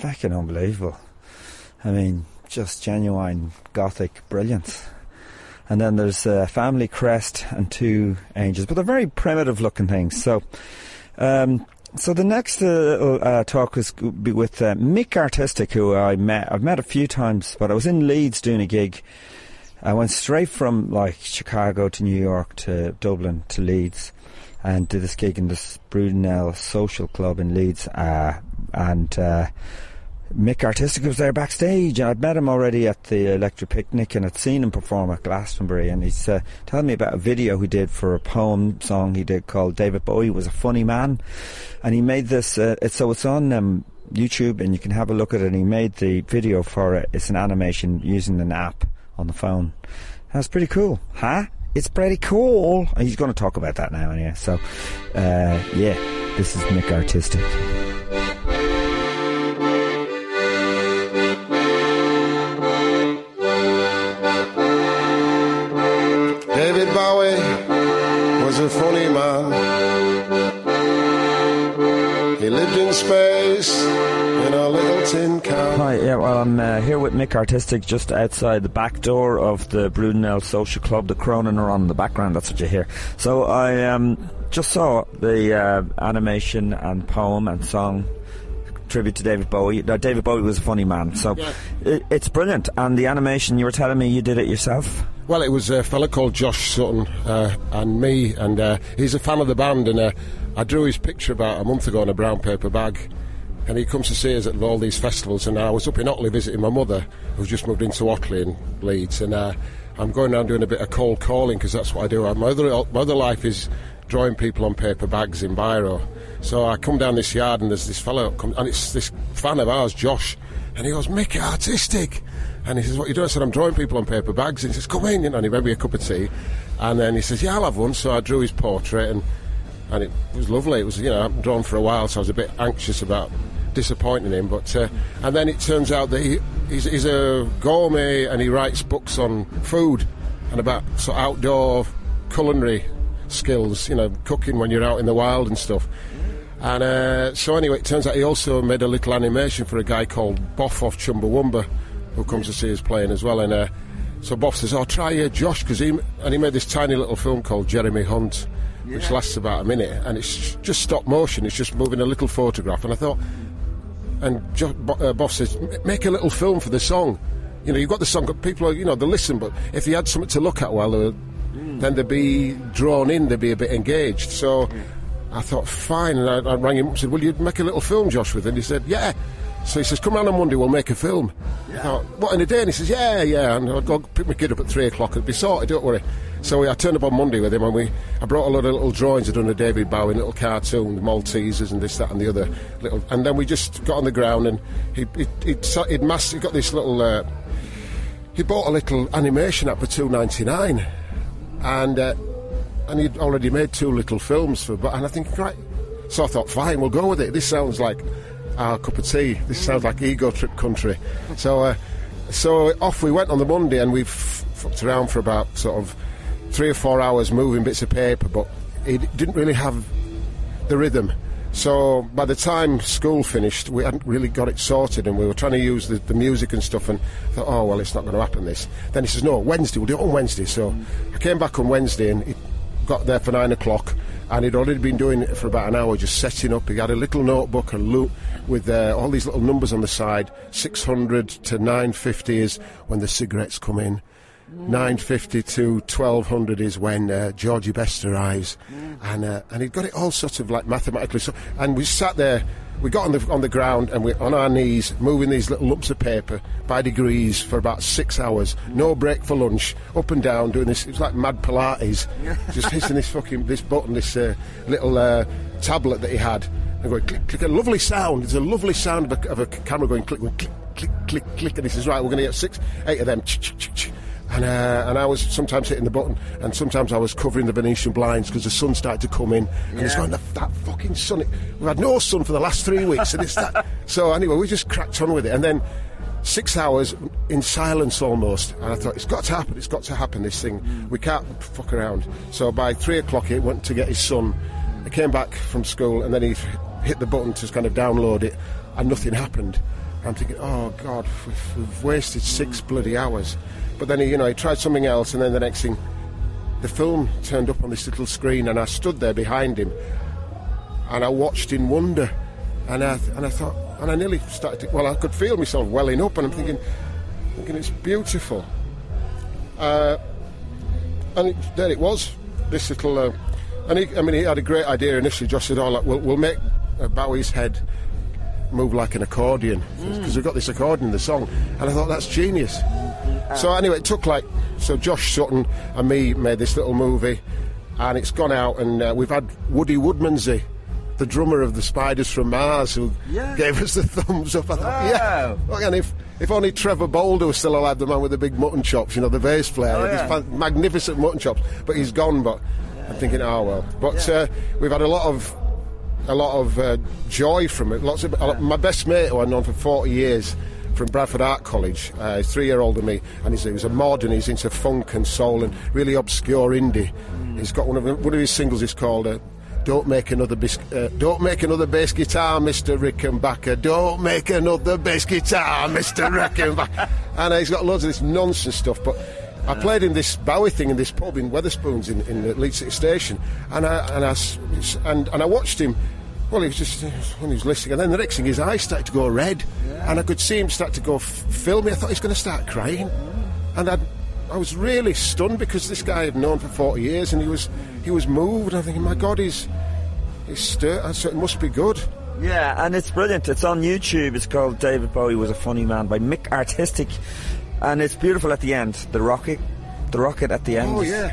fucking unbelievable. I mean, just genuine Gothic brilliance. And then there's a family crest and two angels, but they're very primitive looking things. So so the next talk is be with Mick Artistic, who I've met a few times, but I was in Leeds doing a gig. I went straight from like Chicago to New York to Dublin to Leeds, and did this gig in this Brudenell social club in Leeds. And Mick Artistic was there backstage, and I'd met him already at the Electric Picnic, and I'd seen him perform at Glastonbury, and he's telling me about a video he did for a poem song he did called David Bowie Was a Funny Man, and he made this, it's on YouTube, and you can have a look at it, and he made the video for it. It's an animation using an app on the phone. That's pretty cool, huh? It's pretty cool. And he's going to talk about that now anyway, so yeah, this is Mick Artistic. David Bowie was a funny man. He lived in space in a little tin can. Hi, yeah, well, I'm here with Mick Artistic just outside the back door of the Brudenell Social Club. The Cronin are on in the background, that's what you hear. So I just saw the animation and poem and song tribute to David Bowie. Now, David Bowie was a funny man, so yeah. It's brilliant. And the animation, you were telling me you did it yourself? Well, it was a fella called Josh Sutton and me, and he's a fan of the band, and I drew his picture about a month ago in a brown paper bag, and he comes to see us at all these festivals. And I was up in Otley visiting my mother, who's just moved into Otley in Leeds, and I'm going around doing a bit of cold calling, because that's what I do. My other life is drawing people on paper bags in biro. So I come down this yard, and there's this fella and it's this fan of ours, Josh, and he goes, Mick Artistic. And he says, what are you doing? I said, I'm drawing people on paper bags. And he says, come in, you know, and he made me a cup of tea. And then he says, yeah, I'll have one. So I drew his portrait, and it was lovely. It was, you know, I hadn't drawn for a while, so I was a bit anxious about disappointing him. But and then it turns out that he's a gourmet, and he writes books on food and about sort of outdoor culinary skills, you know, cooking when you're out in the wild and stuff. And so anyway, it turns out he also made a little animation for a guy called Boff off Chumbawamba, who comes to see us playing as well. And so Boff says, oh, try here, Josh, because he made this tiny little film called Jeremy Hunt, which lasts about a minute, and it's just stop motion, it's just moving a little photograph. And I thought, and Boff says, make a little film for the song. You know, you've got the song, people are, you know, they listen, but if you had something to look at while they were, then they'd be drawn in, they'd be a bit engaged. So I thought, fine, and I rang him up and said, will you make a little film, Josh, with it? And he said, yeah. So he says, come round on Monday, we'll make a film. Yeah. I thought, what, in a day? And he says, yeah, yeah. And I'd go pick my kid up at 3 o'clock, it'd be sorted, don't worry. So I turned up on Monday with him, and I brought a lot of little drawings I'd done of David Bowie, little cartoons, Maltesers and this, that and the other. And then we just got on the ground, and he got this little, he bought a little animation app for $2.99, and he'd already made two little films and I think, right, so I thought, fine, we'll go with it. This sounds like our cup of tea. This sounds like ego trip country. So off we went on the Monday, and we fucked around for about sort of 3 or 4 hours moving bits of paper, but it didn't really have the rhythm. So by the time school finished, we hadn't really got it sorted, and we were trying to use the music and stuff, and I thought, oh, well, it's not going to happen, this. Then he says, no, Wednesday, we'll do it on Wednesday. So I came back on Wednesday, and it got there for 9 o'clock, and he'd already been doing it for about an hour, just setting up. He had a little notebook, a loop, with all these little numbers on the side. 600 to 950 is when the cigarettes come in. 950 to 1200 is when Georgie Best arrives, and he'd got it all sort of like mathematically. So, and we sat there, we got on the ground, and we're on our knees moving these little lumps of paper by degrees for about 6 hours. No break for lunch, up and down doing this. It was like mad Pilates, just hitting this little tablet that he had, and going click click. A lovely sound. There's a lovely sound of a camera going click click click click click, and he says, right, we're going to get 6, 8 of them. And I was sometimes hitting the button, and sometimes I was covering the Venetian blinds because the sun started to come in. And it's going, that fucking sun. We've had no sun for the last 3 weeks. And it's that. So anyway, we just cracked on with it. And then 6 hours in silence almost. And I thought, it's got to happen, this thing. We can't fuck around. So by 3 o'clock, he went to get his son. I came back from school, and then he hit the button to kind of download it, and nothing happened. I'm thinking, oh, God, we've wasted 6 bloody hours. But then, he tried something else, and then the next thing, the film turned up on this little screen, and I stood there behind him, and I watched in wonder, and I thought, and I nearly started to, well, I could feel myself welling up, and I'm thinking it's beautiful. There it was, this little, and he had a great idea initially. Josh said, we'll make Bowie's head move like an accordion, because we've got this accordion in the song, and I thought, that's genius. So anyway, it took Josh Sutton and me made this little movie, and it's gone out, and we've had Woody Woodmansey, the drummer of the Spiders from Mars, who gave us the thumbs up. I thought, yeah. And if only Trevor Bolder was still alive, the man with the big mutton chops, the bass player, these magnificent mutton chops, but he's gone. But I'm thinking, oh well. But we've had a lot of joy from it. Lots of my best mate, who I've known for 40 years. From Bradford Art College, he's 3 year older than me, and he's a mod, and he's into funk and soul and really obscure indie. He's got one of his singles is called "Don't Make Another Bass Guitar, Mr. Rickenbacker. Don't Make Another Bass Guitar, Mr. Rickenbacker." And he's got loads of this nonsense stuff. But I played in this Bowie thing in this pub in Wetherspoons in the Leeds City Station, and I watched him. Well, he was just when he was listening, and then the next thing, his eyes started to go red, and I could see him start to go filmy. I thought, he's going to start crying, and I was really stunned, because this guy I've known for 40 years, and he was moved. I'm thinking, my God, he's stirred. So it must be good. Yeah, and it's brilliant. It's on YouTube. It's called "David Bowie Was a Funny Man" by Mick Artistic, and it's beautiful at the end. The rocket at the end. Oh yeah.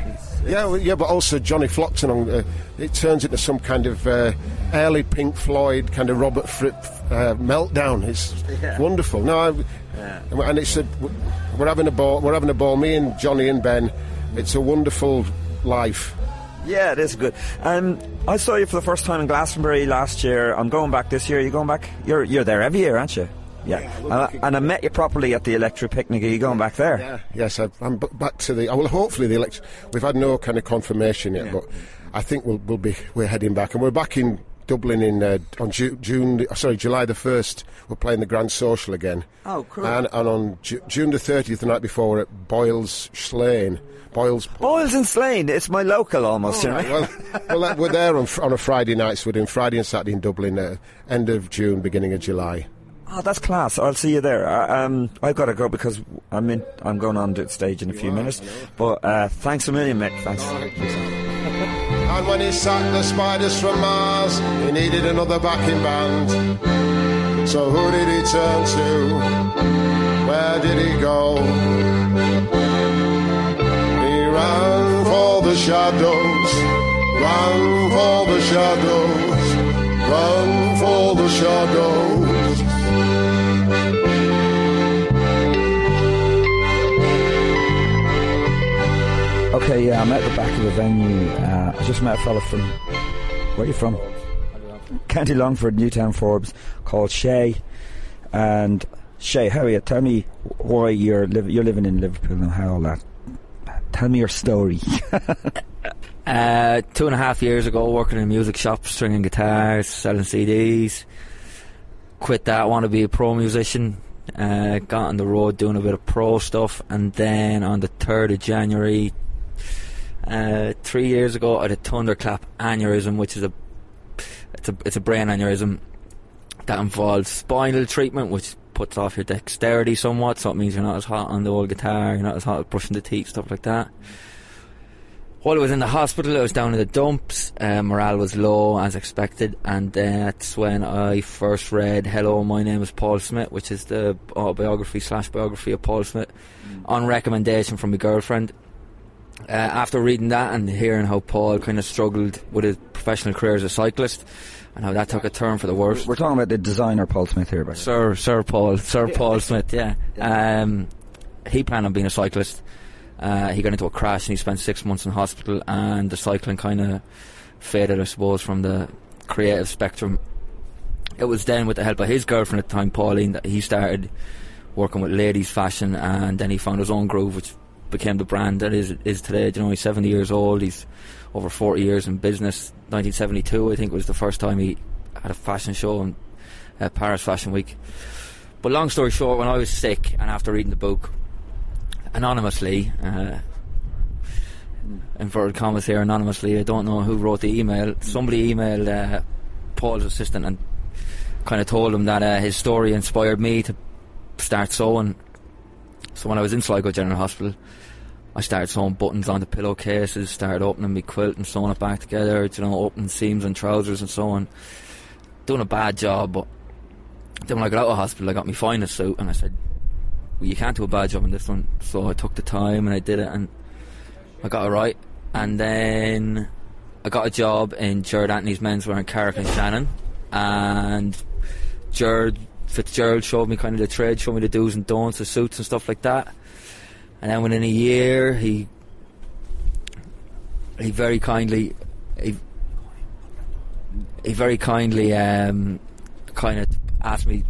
But also Johnny Flockton. It turns into some kind of early Pink Floyd kind of Robert Fripp meltdown. It's wonderful. And it's we're having a ball. We're having a ball. Me and Johnny and Ben. It's a wonderful life. Yeah, it is good. I saw you for the first time in Glastonbury last year. I'm going back this year. Are you going back? You're there every year, aren't you? Yeah. And I met you properly at the Electra Picnic. Are you going back there? Yeah. Yes, I'm back to the. Well, hopefully the Electra. We've had no kind of confirmation yet, but I think we're heading back, and we're back in Dublin in on July the 1st. We're playing the Grand Social again. Oh, cool! And on June the 30th, the night before, we're at Boyles and Slane. It's my local almost. Right. Well, we're there on a Friday night. So we're doing Friday and Saturday in Dublin, end of June, beginning of July. Oh, that's class. I'll see you there. I've got to go because I'm going on to stage in a few minutes. But thanks a million, Mick. Thanks. And when he sacked the Spiders from Mars, he needed another backing band. So who did he turn to? Where did he go? He ran for the shadows. Ran for the shadows. Ran for the shadows. Okay, yeah, I'm at the back of the venue. I just met a fella from... Where are you from? County Longford, Newtown Forbes, called Shay. And Shay, how are you? Tell me why you're living in Liverpool and how all that... Tell me your story. 2.5 years ago, working in a music shop, stringing guitars, selling CDs. Quit that, want to be a pro musician. Got on the road doing a bit of pro stuff. And then on the 3rd of January... 3 years ago I had a thunderclap aneurysm, which is a brain aneurysm that involves spinal treatment, which puts off your dexterity somewhat, so it means you're not as hot on the old guitar, you're not as hot at brushing the teeth, stuff like that. While I was in the hospital, I was down in the dumps, morale was low as expected, and that's when I first read Hello, My Name is Paul Smith, which is the autobiography/biography of Paul Smith, on recommendation from my girlfriend. After reading that and hearing how Paul kind of struggled with his professional career as a cyclist, and how that took a turn for the worse. We're talking about the designer Paul Smith here, by the way. Sir Paul Smith, yeah. He planned on being a cyclist. He got into a crash and he spent 6 months in hospital, and the cycling kind of faded, I suppose, from the creative spectrum. It was then, with the help of his girlfriend at the time, Pauline, that he started working with ladies fashion, and then he found his own groove, which became the brand that is today. You know, he's 70 years old, he's over 40 years in business. 1972, I think, was the first time he had a fashion show in Paris Fashion Week. But long story short, when I was sick and after reading the book, anonymously, inverted commas here, anonymously, I don't know who wrote the email, somebody emailed Paul's assistant and kind of told him that his story inspired me to start sewing. So when I was in Sligo General Hospital, I started sewing buttons onto pillowcases, started opening my quilt and sewing it back together, you know, opening seams on trousers and so on. Doing a bad job, but then when I got out of hospital, I got my finest suit, and I said, well, you can't do a bad job on this one. So I took the time and I did it, and I got it right. And then I got a job in Gerard Anthony's Menswear in Carrick and Shannon, and Gerard Fitzgerald showed me kind of the trade, showed me the do's and don'ts, the suits and stuff like that. And then within a year, he very kindly kind of asked me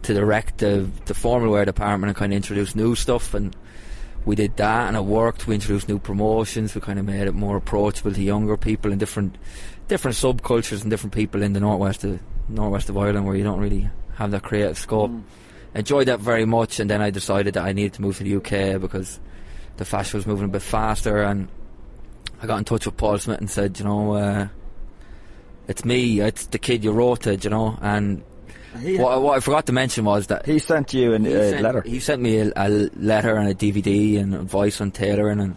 to direct the formal wear department and kind of introduce new stuff, and we did that and it worked. We introduced new promotions, we kind of made it more approachable to younger people and different subcultures and different people in the northwest of Ireland, where you don't really have that creative scope. Enjoyed that very much, and then I decided that I needed to move to the UK because the fashion was moving a bit faster, and I got in touch with Paul Smith and said, you know, it's me, it's the kid you wrote to, you know. And what I forgot to mention was that he sent you a letter. He sent me a letter and a DVD and advice on tailoring and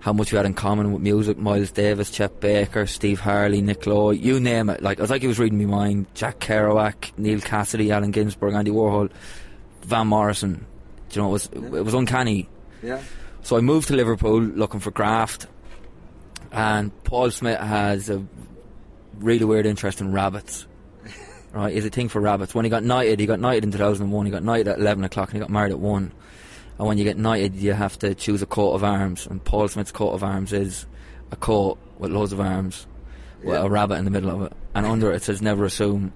how much we had in common with music. Miles Davis, Chet Baker, Steve Harley, Nick Lowe, you name it. Like, it was like he was reading me mind. Jack Kerouac, Neil Cassidy, Allen Ginsberg, Andy Warhol, Van Morrison. Do you know, it was uncanny. Yeah. So I moved to Liverpool looking for graft, and Paul Smith has a really weird interest in rabbits. Right, he's a thing for rabbits. When he got knighted in 2001, he got knighted at 11 o'clock and he got married at 1. And when you get knighted, you have to choose a coat of arms, and Paul Smith's coat of arms is a coat with loads of arms, with a rabbit in the middle of it, and under it says never assume.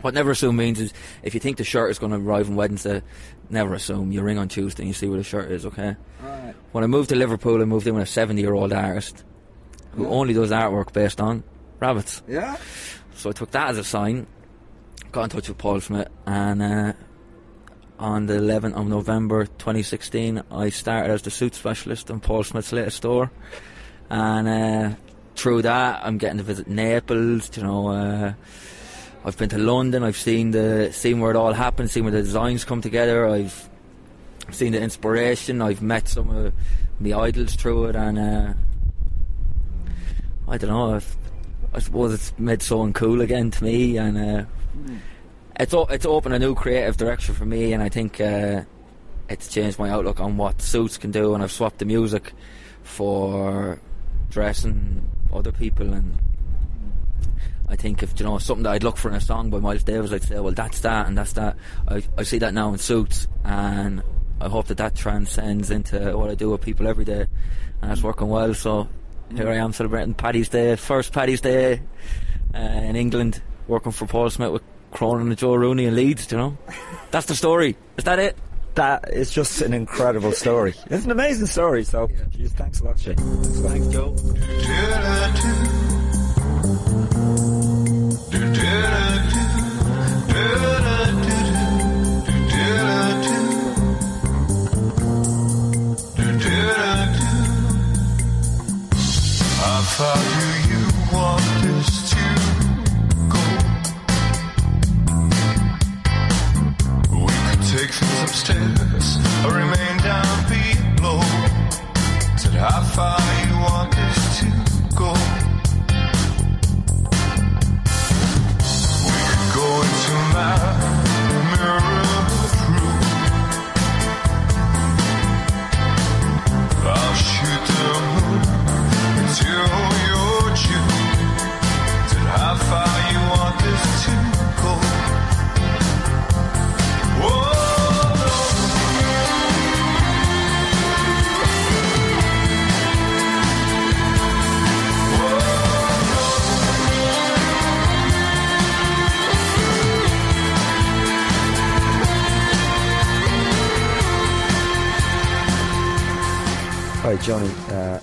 What never assume means is, if you think the shirt is going to arrive on Wednesday, never assume. You ring on Tuesday and you see where the shirt is, okay? Right. When I moved to Liverpool, I moved in with a 70-year-old artist who only does artwork based on rabbits. Yeah. So I took that as a sign, got in touch with Paul Smith, and on the 11th of November 2016, I started as the suit specialist in Paul Smith's latest store. And through that, I'm getting to visit Naples, you know. I've been to London, I've seen where it all happens, seen where the designs come together, I've seen the inspiration, I've met some of my idols through it, and I don't know, I suppose it's made sewing cool again to me, and it's opened a new creative direction for me, and I think it's changed my outlook on what suits can do, and I've swapped the music for dressing other people. And I think if, you know, something that I'd look for in a song by Miles Davis, I'd say, well, that's that and that's that. I see that now in suits, and I hope that transcends into what I do with people every day, and it's working well. So here I am celebrating first Paddy's Day in England, working for Paul Smith with Cronin and Joe Rooney and Leeds, you know. That's the story. Is that it? That is just an incredible story. It's an amazing story. So geez, thanks a lot, Shane. Thanks, Joe. Hi, Johnny.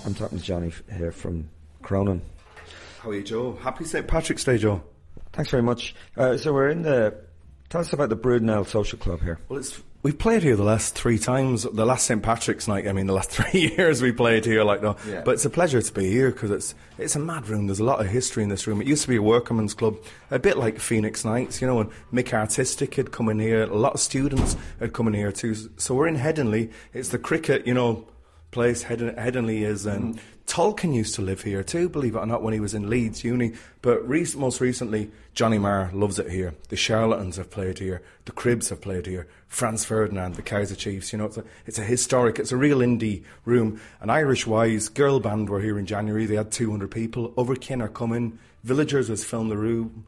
I'm talking to Johnny here from Cronin. How are you, Joe? Happy St. Patrick's Day, Joe. Thanks very much. So we're in the... Tell us about the Broodnell Social Club here. Well, we've played here the last three times. The last St. Patrick's night, I mean, the last 3 years we played here. Yeah. But it's a pleasure to be here because it's a mad room. There's a lot of history in this room. It used to be a workman's club, a bit like Phoenix Nights, you know, and Mick Artistic had come in here. A lot of students had come in here too. So we're in Headingley. It's the cricket, you know, place. Headingley is... Tolkien used to live here too, believe it or not, when he was in Leeds Uni. But most recently, Johnny Marr loves it here. The Charlatans have played here. The Cribs have played here. Franz Ferdinand, the Kaiser Chiefs. You know, it's a historic, it's a real indie room. An Irish Wise girl band were here in January. They had 200 people. Overkin are coming. Villagers has filmed the room.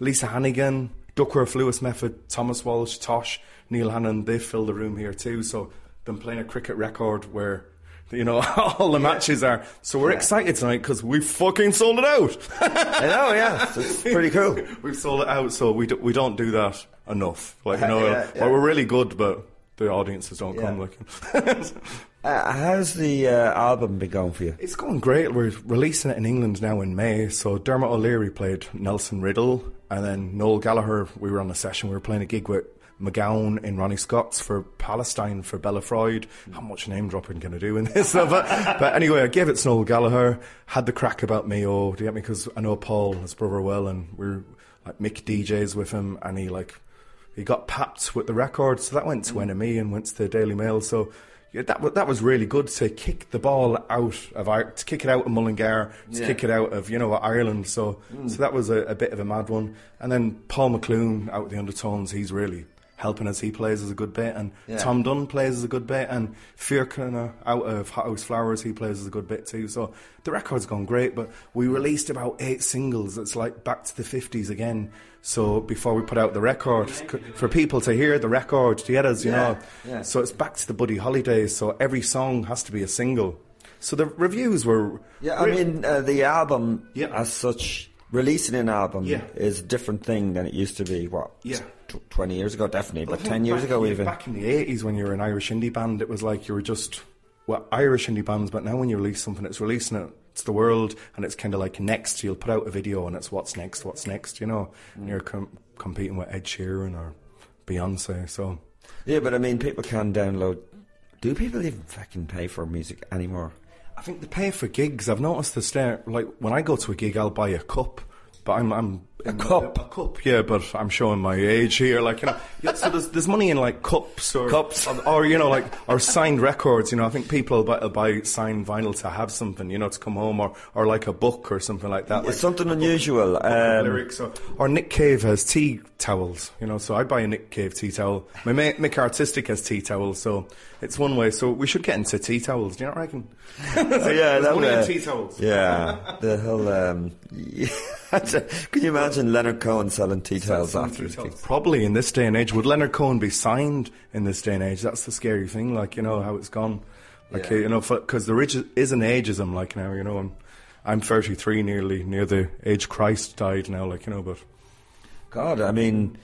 Lisa Hannigan, Duckworth Lewis Method, Thomas Walsh, Tosh, Neil Hannon. They filled the room here too. So them playing a cricket record where... You know, all the matches are. So we're excited tonight because we fucking sold it out. I know, yeah. It's pretty cool. We've sold it out, so we don't do that enough. Like, you know, well, we're really good, but the audiences don't come looking. How's the album been going for you? It's going great. We're releasing it in England now in May. So Dermot O'Leary played Nelson Riddle, and then Noel Gallagher, we were on a session, we were playing a gig with McGowan in Ronnie Scott's for Palestine for Bella Freud. How much name dropping can I do in this? but anyway, I gave it to Noel Gallagher, had the crack about me, do you get me? Because I know Paul, his brother, well, and we're like Mick DJs with him, and he got papped with the record, so that went to NME and went to the Daily Mail. So yeah, that was really good to kick the ball out of to kick it out of Mullingar, to kick it out of, you know, Ireland. So so that was a bit of a mad one. And then Paul McClune out of the Undertones, he's really helping us. He plays as a good bit, and Tom Dunn plays as a good bit, and Fiacrona out of Hot House Flowers, he plays as a good bit too. So the record's gone great, but we released about 8 singles. It's like back to the 50s again. So before we put out the record, for people to hear the record, to get us, you know. Yeah. So it's back to the Buddy Holly. So every song has to be a single. So the reviews were... Yeah, I mean, the album as such... Releasing an album is a different thing than it used to be, 20 years ago, definitely, but 10 years ago even. Back in the 80s when you were an Irish indie band, it was like you were just, Irish indie bands, but now when you release something, it's releasing it to the world, and it's kind of like next, you'll put out a video, and it's what's next, you know, and you're competing with Ed Sheeran or Beyonce, so... Yeah, but I mean, people can download... Do people even fucking pay for music anymore? I think they pay for gigs. I've noticed this there. Like when I go to a gig, I'll buy a cup, but I'm a cup. Yeah, but I'm showing my age here. Like you know, so there's money in like cups, or you know, like or signed records. You know, I think people will buy signed vinyl to have something. You know, to come home or like a book or something like that. It's like, something unusual. Lyrics or Nick Cave has tea towels. You know, so I buy a Nick Cave tea towel. My mate Mick Artistic has tea towels, so. It's one way, so we should get into tea towels. Do you know what I reckon? Tea towels. Yeah, the whole. Can you imagine Leonard Cohen selling tea towels after? Probably in this day and age, would Leonard Cohen be signed in this day and age? That's the scary thing. Like you know how it's gone. Like you know, because there is an ageism. Like now, you know, I'm 33, near the age Christ died now. Like you know, but God, I mean.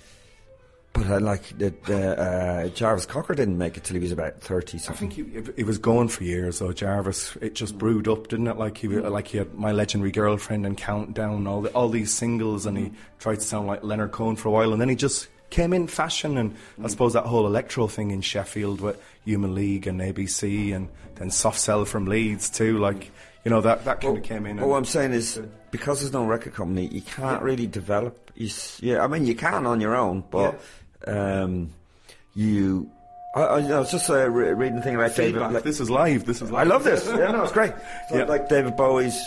But I like that Jarvis Cocker didn't make it till he was about 30-something. I think he was going for years, though, Jarvis. It just brewed up, didn't it? Like he had My Legendary Girlfriend and Countdown, all these singles, and he tried to sound like Leonard Cohen for a while, and then he just came in fashion, and I suppose that whole electro thing in Sheffield with Human League and ABC, and then Soft Cell from Leeds too, like... You know, that kind of came in. What I'm saying is, because there's no record company, you can't really develop. I mean, you can on your own, but you... I was just reading a thing about David... Like, this is live. I love this. Yeah, no, it's great. So, like David Bowie's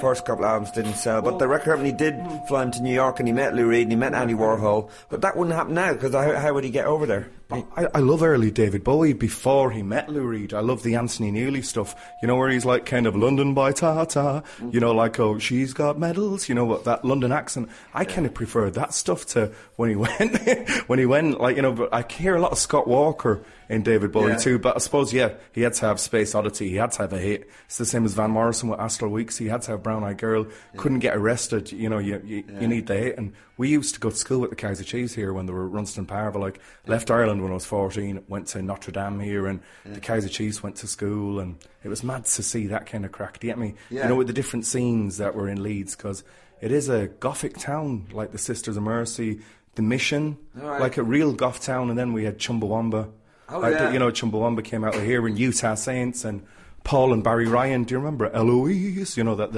first couple of albums didn't sell, but the record company did fly him to New York, and he met Lou Reed, and he met Andy Warhol, but that wouldn't happen now, because how would he get over there? I love early David Bowie before he met Lou Reed. I love the Anthony Neely stuff, you know, where he's like kind of London by Tata, you know, like, oh, she's got medals, you know, what that London accent. I kind of prefer that stuff to when he went, like, you know, but I hear a lot of Scott Walker in David Bowie too. But I suppose, he had to have Space Oddity. He had to have a hit. It's the same as Van Morrison with Astral Weeks. He had to have Brown Eyed Girl. Yeah. Couldn't get arrested. You know, you need the hit. And we used to go to school with the Kaiser Chiefs here when they were at Runston Parva. Like, left Ireland when I was 14, went to Notre Dame here, and the Kaiser Chiefs went to school. And it was mad to see that kind of crack. Do you get me? Yeah. You know, with the different scenes that were in Leeds, because it is a Gothic town, like the Sisters of Mercy, the Mission, like a real goth town. And then we had Chumbawamba. You know, Chumbawamba came out of here, and Utah Saints and Paul and Barry Ryan. Do you remember Eloise? You know, that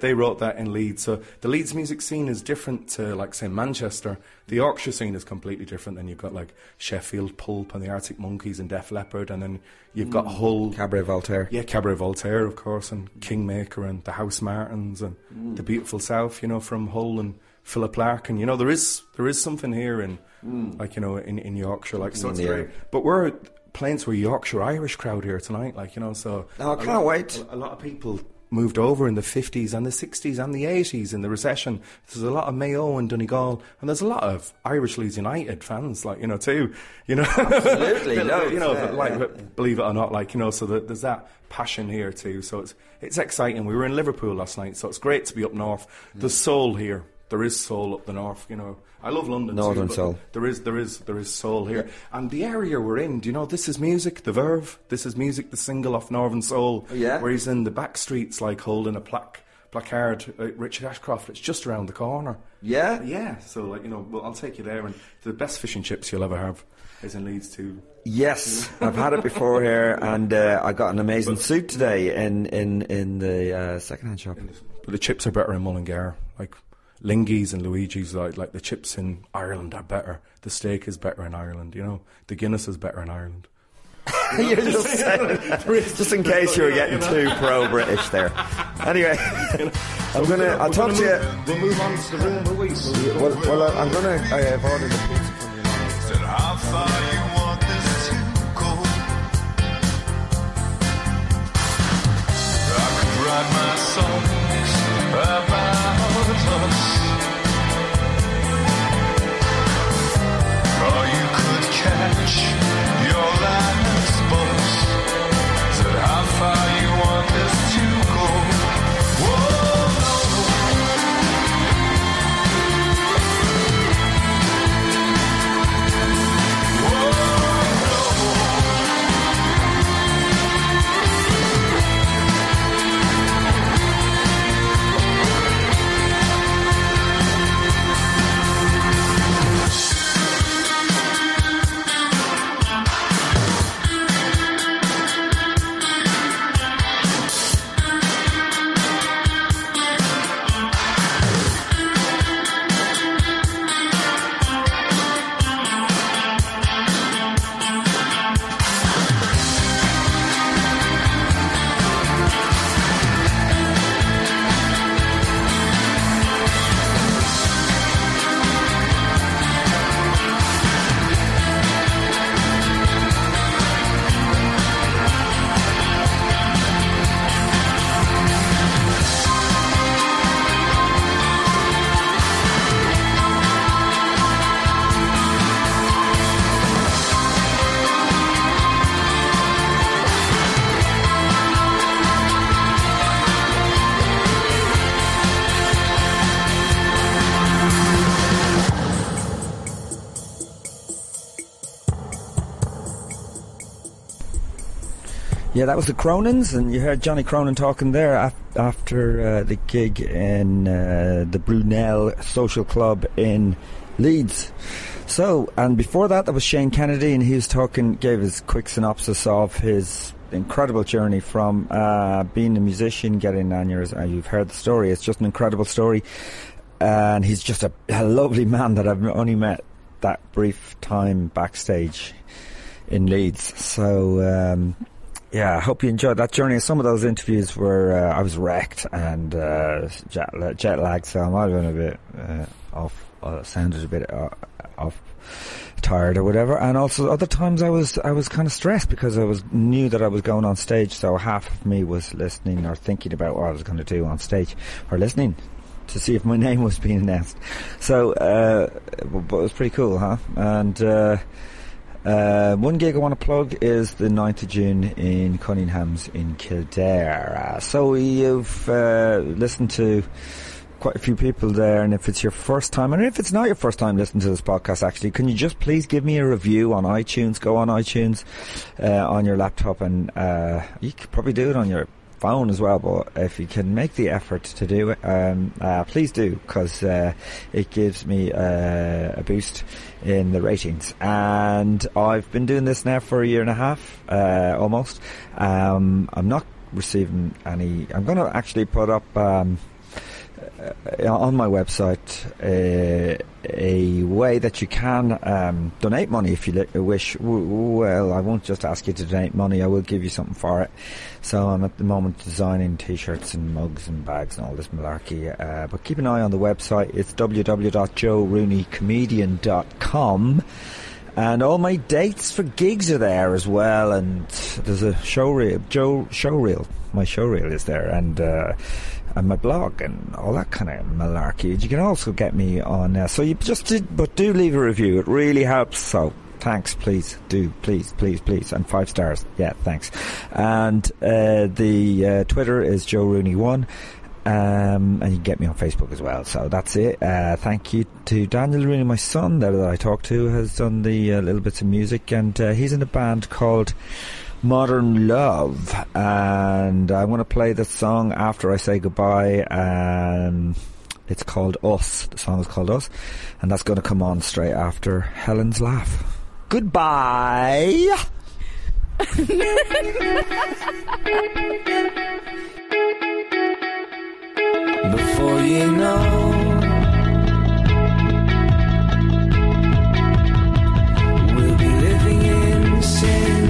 they wrote that in Leeds. So the Leeds music scene is different to, like, say, Manchester. The Yorkshire scene is completely different. Then you've got, like, Sheffield Pulp and the Arctic Monkeys and Def Leppard. And then you've got Hull. Cabaret Voltaire. Yeah, Cabaret Voltaire, of course, and Kingmaker and the House Martins and the Beautiful South, you know, from Hull and Philip Larkin. You know, there is something here in, like, you know, in Yorkshire. Like, so it's great. But we're playing to a Yorkshire Irish crowd here tonight, like, you know, so... Oh, I can't wait. A lot of people moved over in the 50s and the 60s and the 80s in the recession. There's a lot of Mayo and Donegal, and there's a lot of Irish Leeds United fans, like, you know, too. You know, absolutely. You know, believe it or not, like, you know, so there's that passion here too. So it's exciting. We were in Liverpool last night, so it's great to be up north. There's soul here. There is soul up the north, you know. I love London, Northern too, soul. There is soul here. Yeah. And the area we're in, do you know, this is music, The Verve. This is music, the single off Northern Soul, where he's in the back streets, like, holding a placard, Richard Ashcroft. It's just around the corner. Yeah? Yeah. So, like, you know, well, I'll take you there. And the best fish and chips you'll ever have is in Leeds too. Yes, I've had it before here, and I got an amazing soup today in the second-hand shop. But the chips are better in Mullingar, like... Linghi's and Luigi's, like the chips in Ireland are better. The steak is better in Ireland, you know. The Guinness is better in Ireland. You're just saying, just in case you were getting too pro-British there. Anyway, I'll talk to you. We'll move on to the room, Luis. Well, I'm going to... I have ordered a pizza from you. Said, how far you want this to go? I could write my songs about... Or you could catch your last bus. Said how far you want this to go. Yeah, that was the Cronins, and you heard Johnny Cronin talking there after the gig in the Brunel Social Club in Leeds. So, and before that, there was Shane Kennedy, and he was gave his quick synopsis of his incredible journey from being a musician, getting an aneurysm. You've heard the story. It's just an incredible story, and he's just a lovely man that I've only met that brief time backstage in Leeds. So... yeah, I hope you enjoyed that journey. Some of those interviews were, I was wrecked and jet lagged, so I might have been a bit off, sounded a bit off, tired or whatever. And also other times I was kind of stressed because I knew that I was going on stage, so half of me was listening or thinking about what I was going to do on stage or listening to see if my name was being announced. So, but it was pretty cool, huh? And... One gig I want to plug is the 9th of June in Cunningham's in Kildare. So you've listened to quite a few people there, and if it's your first time, and if it's not your first time listening to this podcast, actually, can you just please give me a review on iTunes? Go on iTunes on your laptop, and you could probably do it on your phone as well, but if you can make the effort to do it, please do, because it gives me a boost in the ratings. And I've been doing this now for a year and a half almost. I'm not receiving any. I'm going to actually put up on my website a way that you can donate money if you wish. Well, I won't just ask you to donate money, I will give you something for it. So I'm at the moment designing t-shirts and mugs and bags and all this malarkey, but keep an eye on the website. It's www.joerooneycomedian.com, and all my dates for gigs are there as well, and there's a showreel, my showreel is there, and my blog and all that kind of malarkey. You can also get me on there. So you just did, but do leave a review. It really helps. So thanks, please do, please, and 5 stars. Yeah, thanks. And the Twitter is JoeRooney1. And you can get me on Facebook as well. So that's it. Thank you to Daniel Rooney, my son there that I talked to, has done the little bits of music, and he's in a band called Modern Love, and I want to play the song after I say goodbye. It's called Us. The song is called Us, and that's going to come on straight after Helen's laugh. Goodbye. Before you know, we'll be living in sin.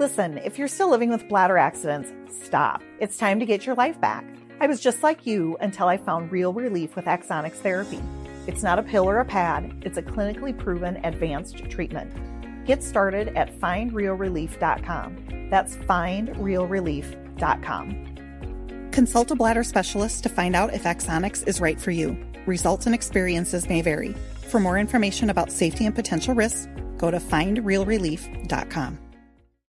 Listen, if you're still living with bladder accidents, stop. It's time to get your life back. I was just like you until I found real relief with Axonics therapy. It's not a pill or a pad. It's a clinically proven advanced treatment. Get started at findrealrelief.com. That's findrealrelief.com. Consult a bladder specialist to find out if Axonics is right for you. Results and experiences may vary. For more information about safety and potential risks, go to findrealrelief.com.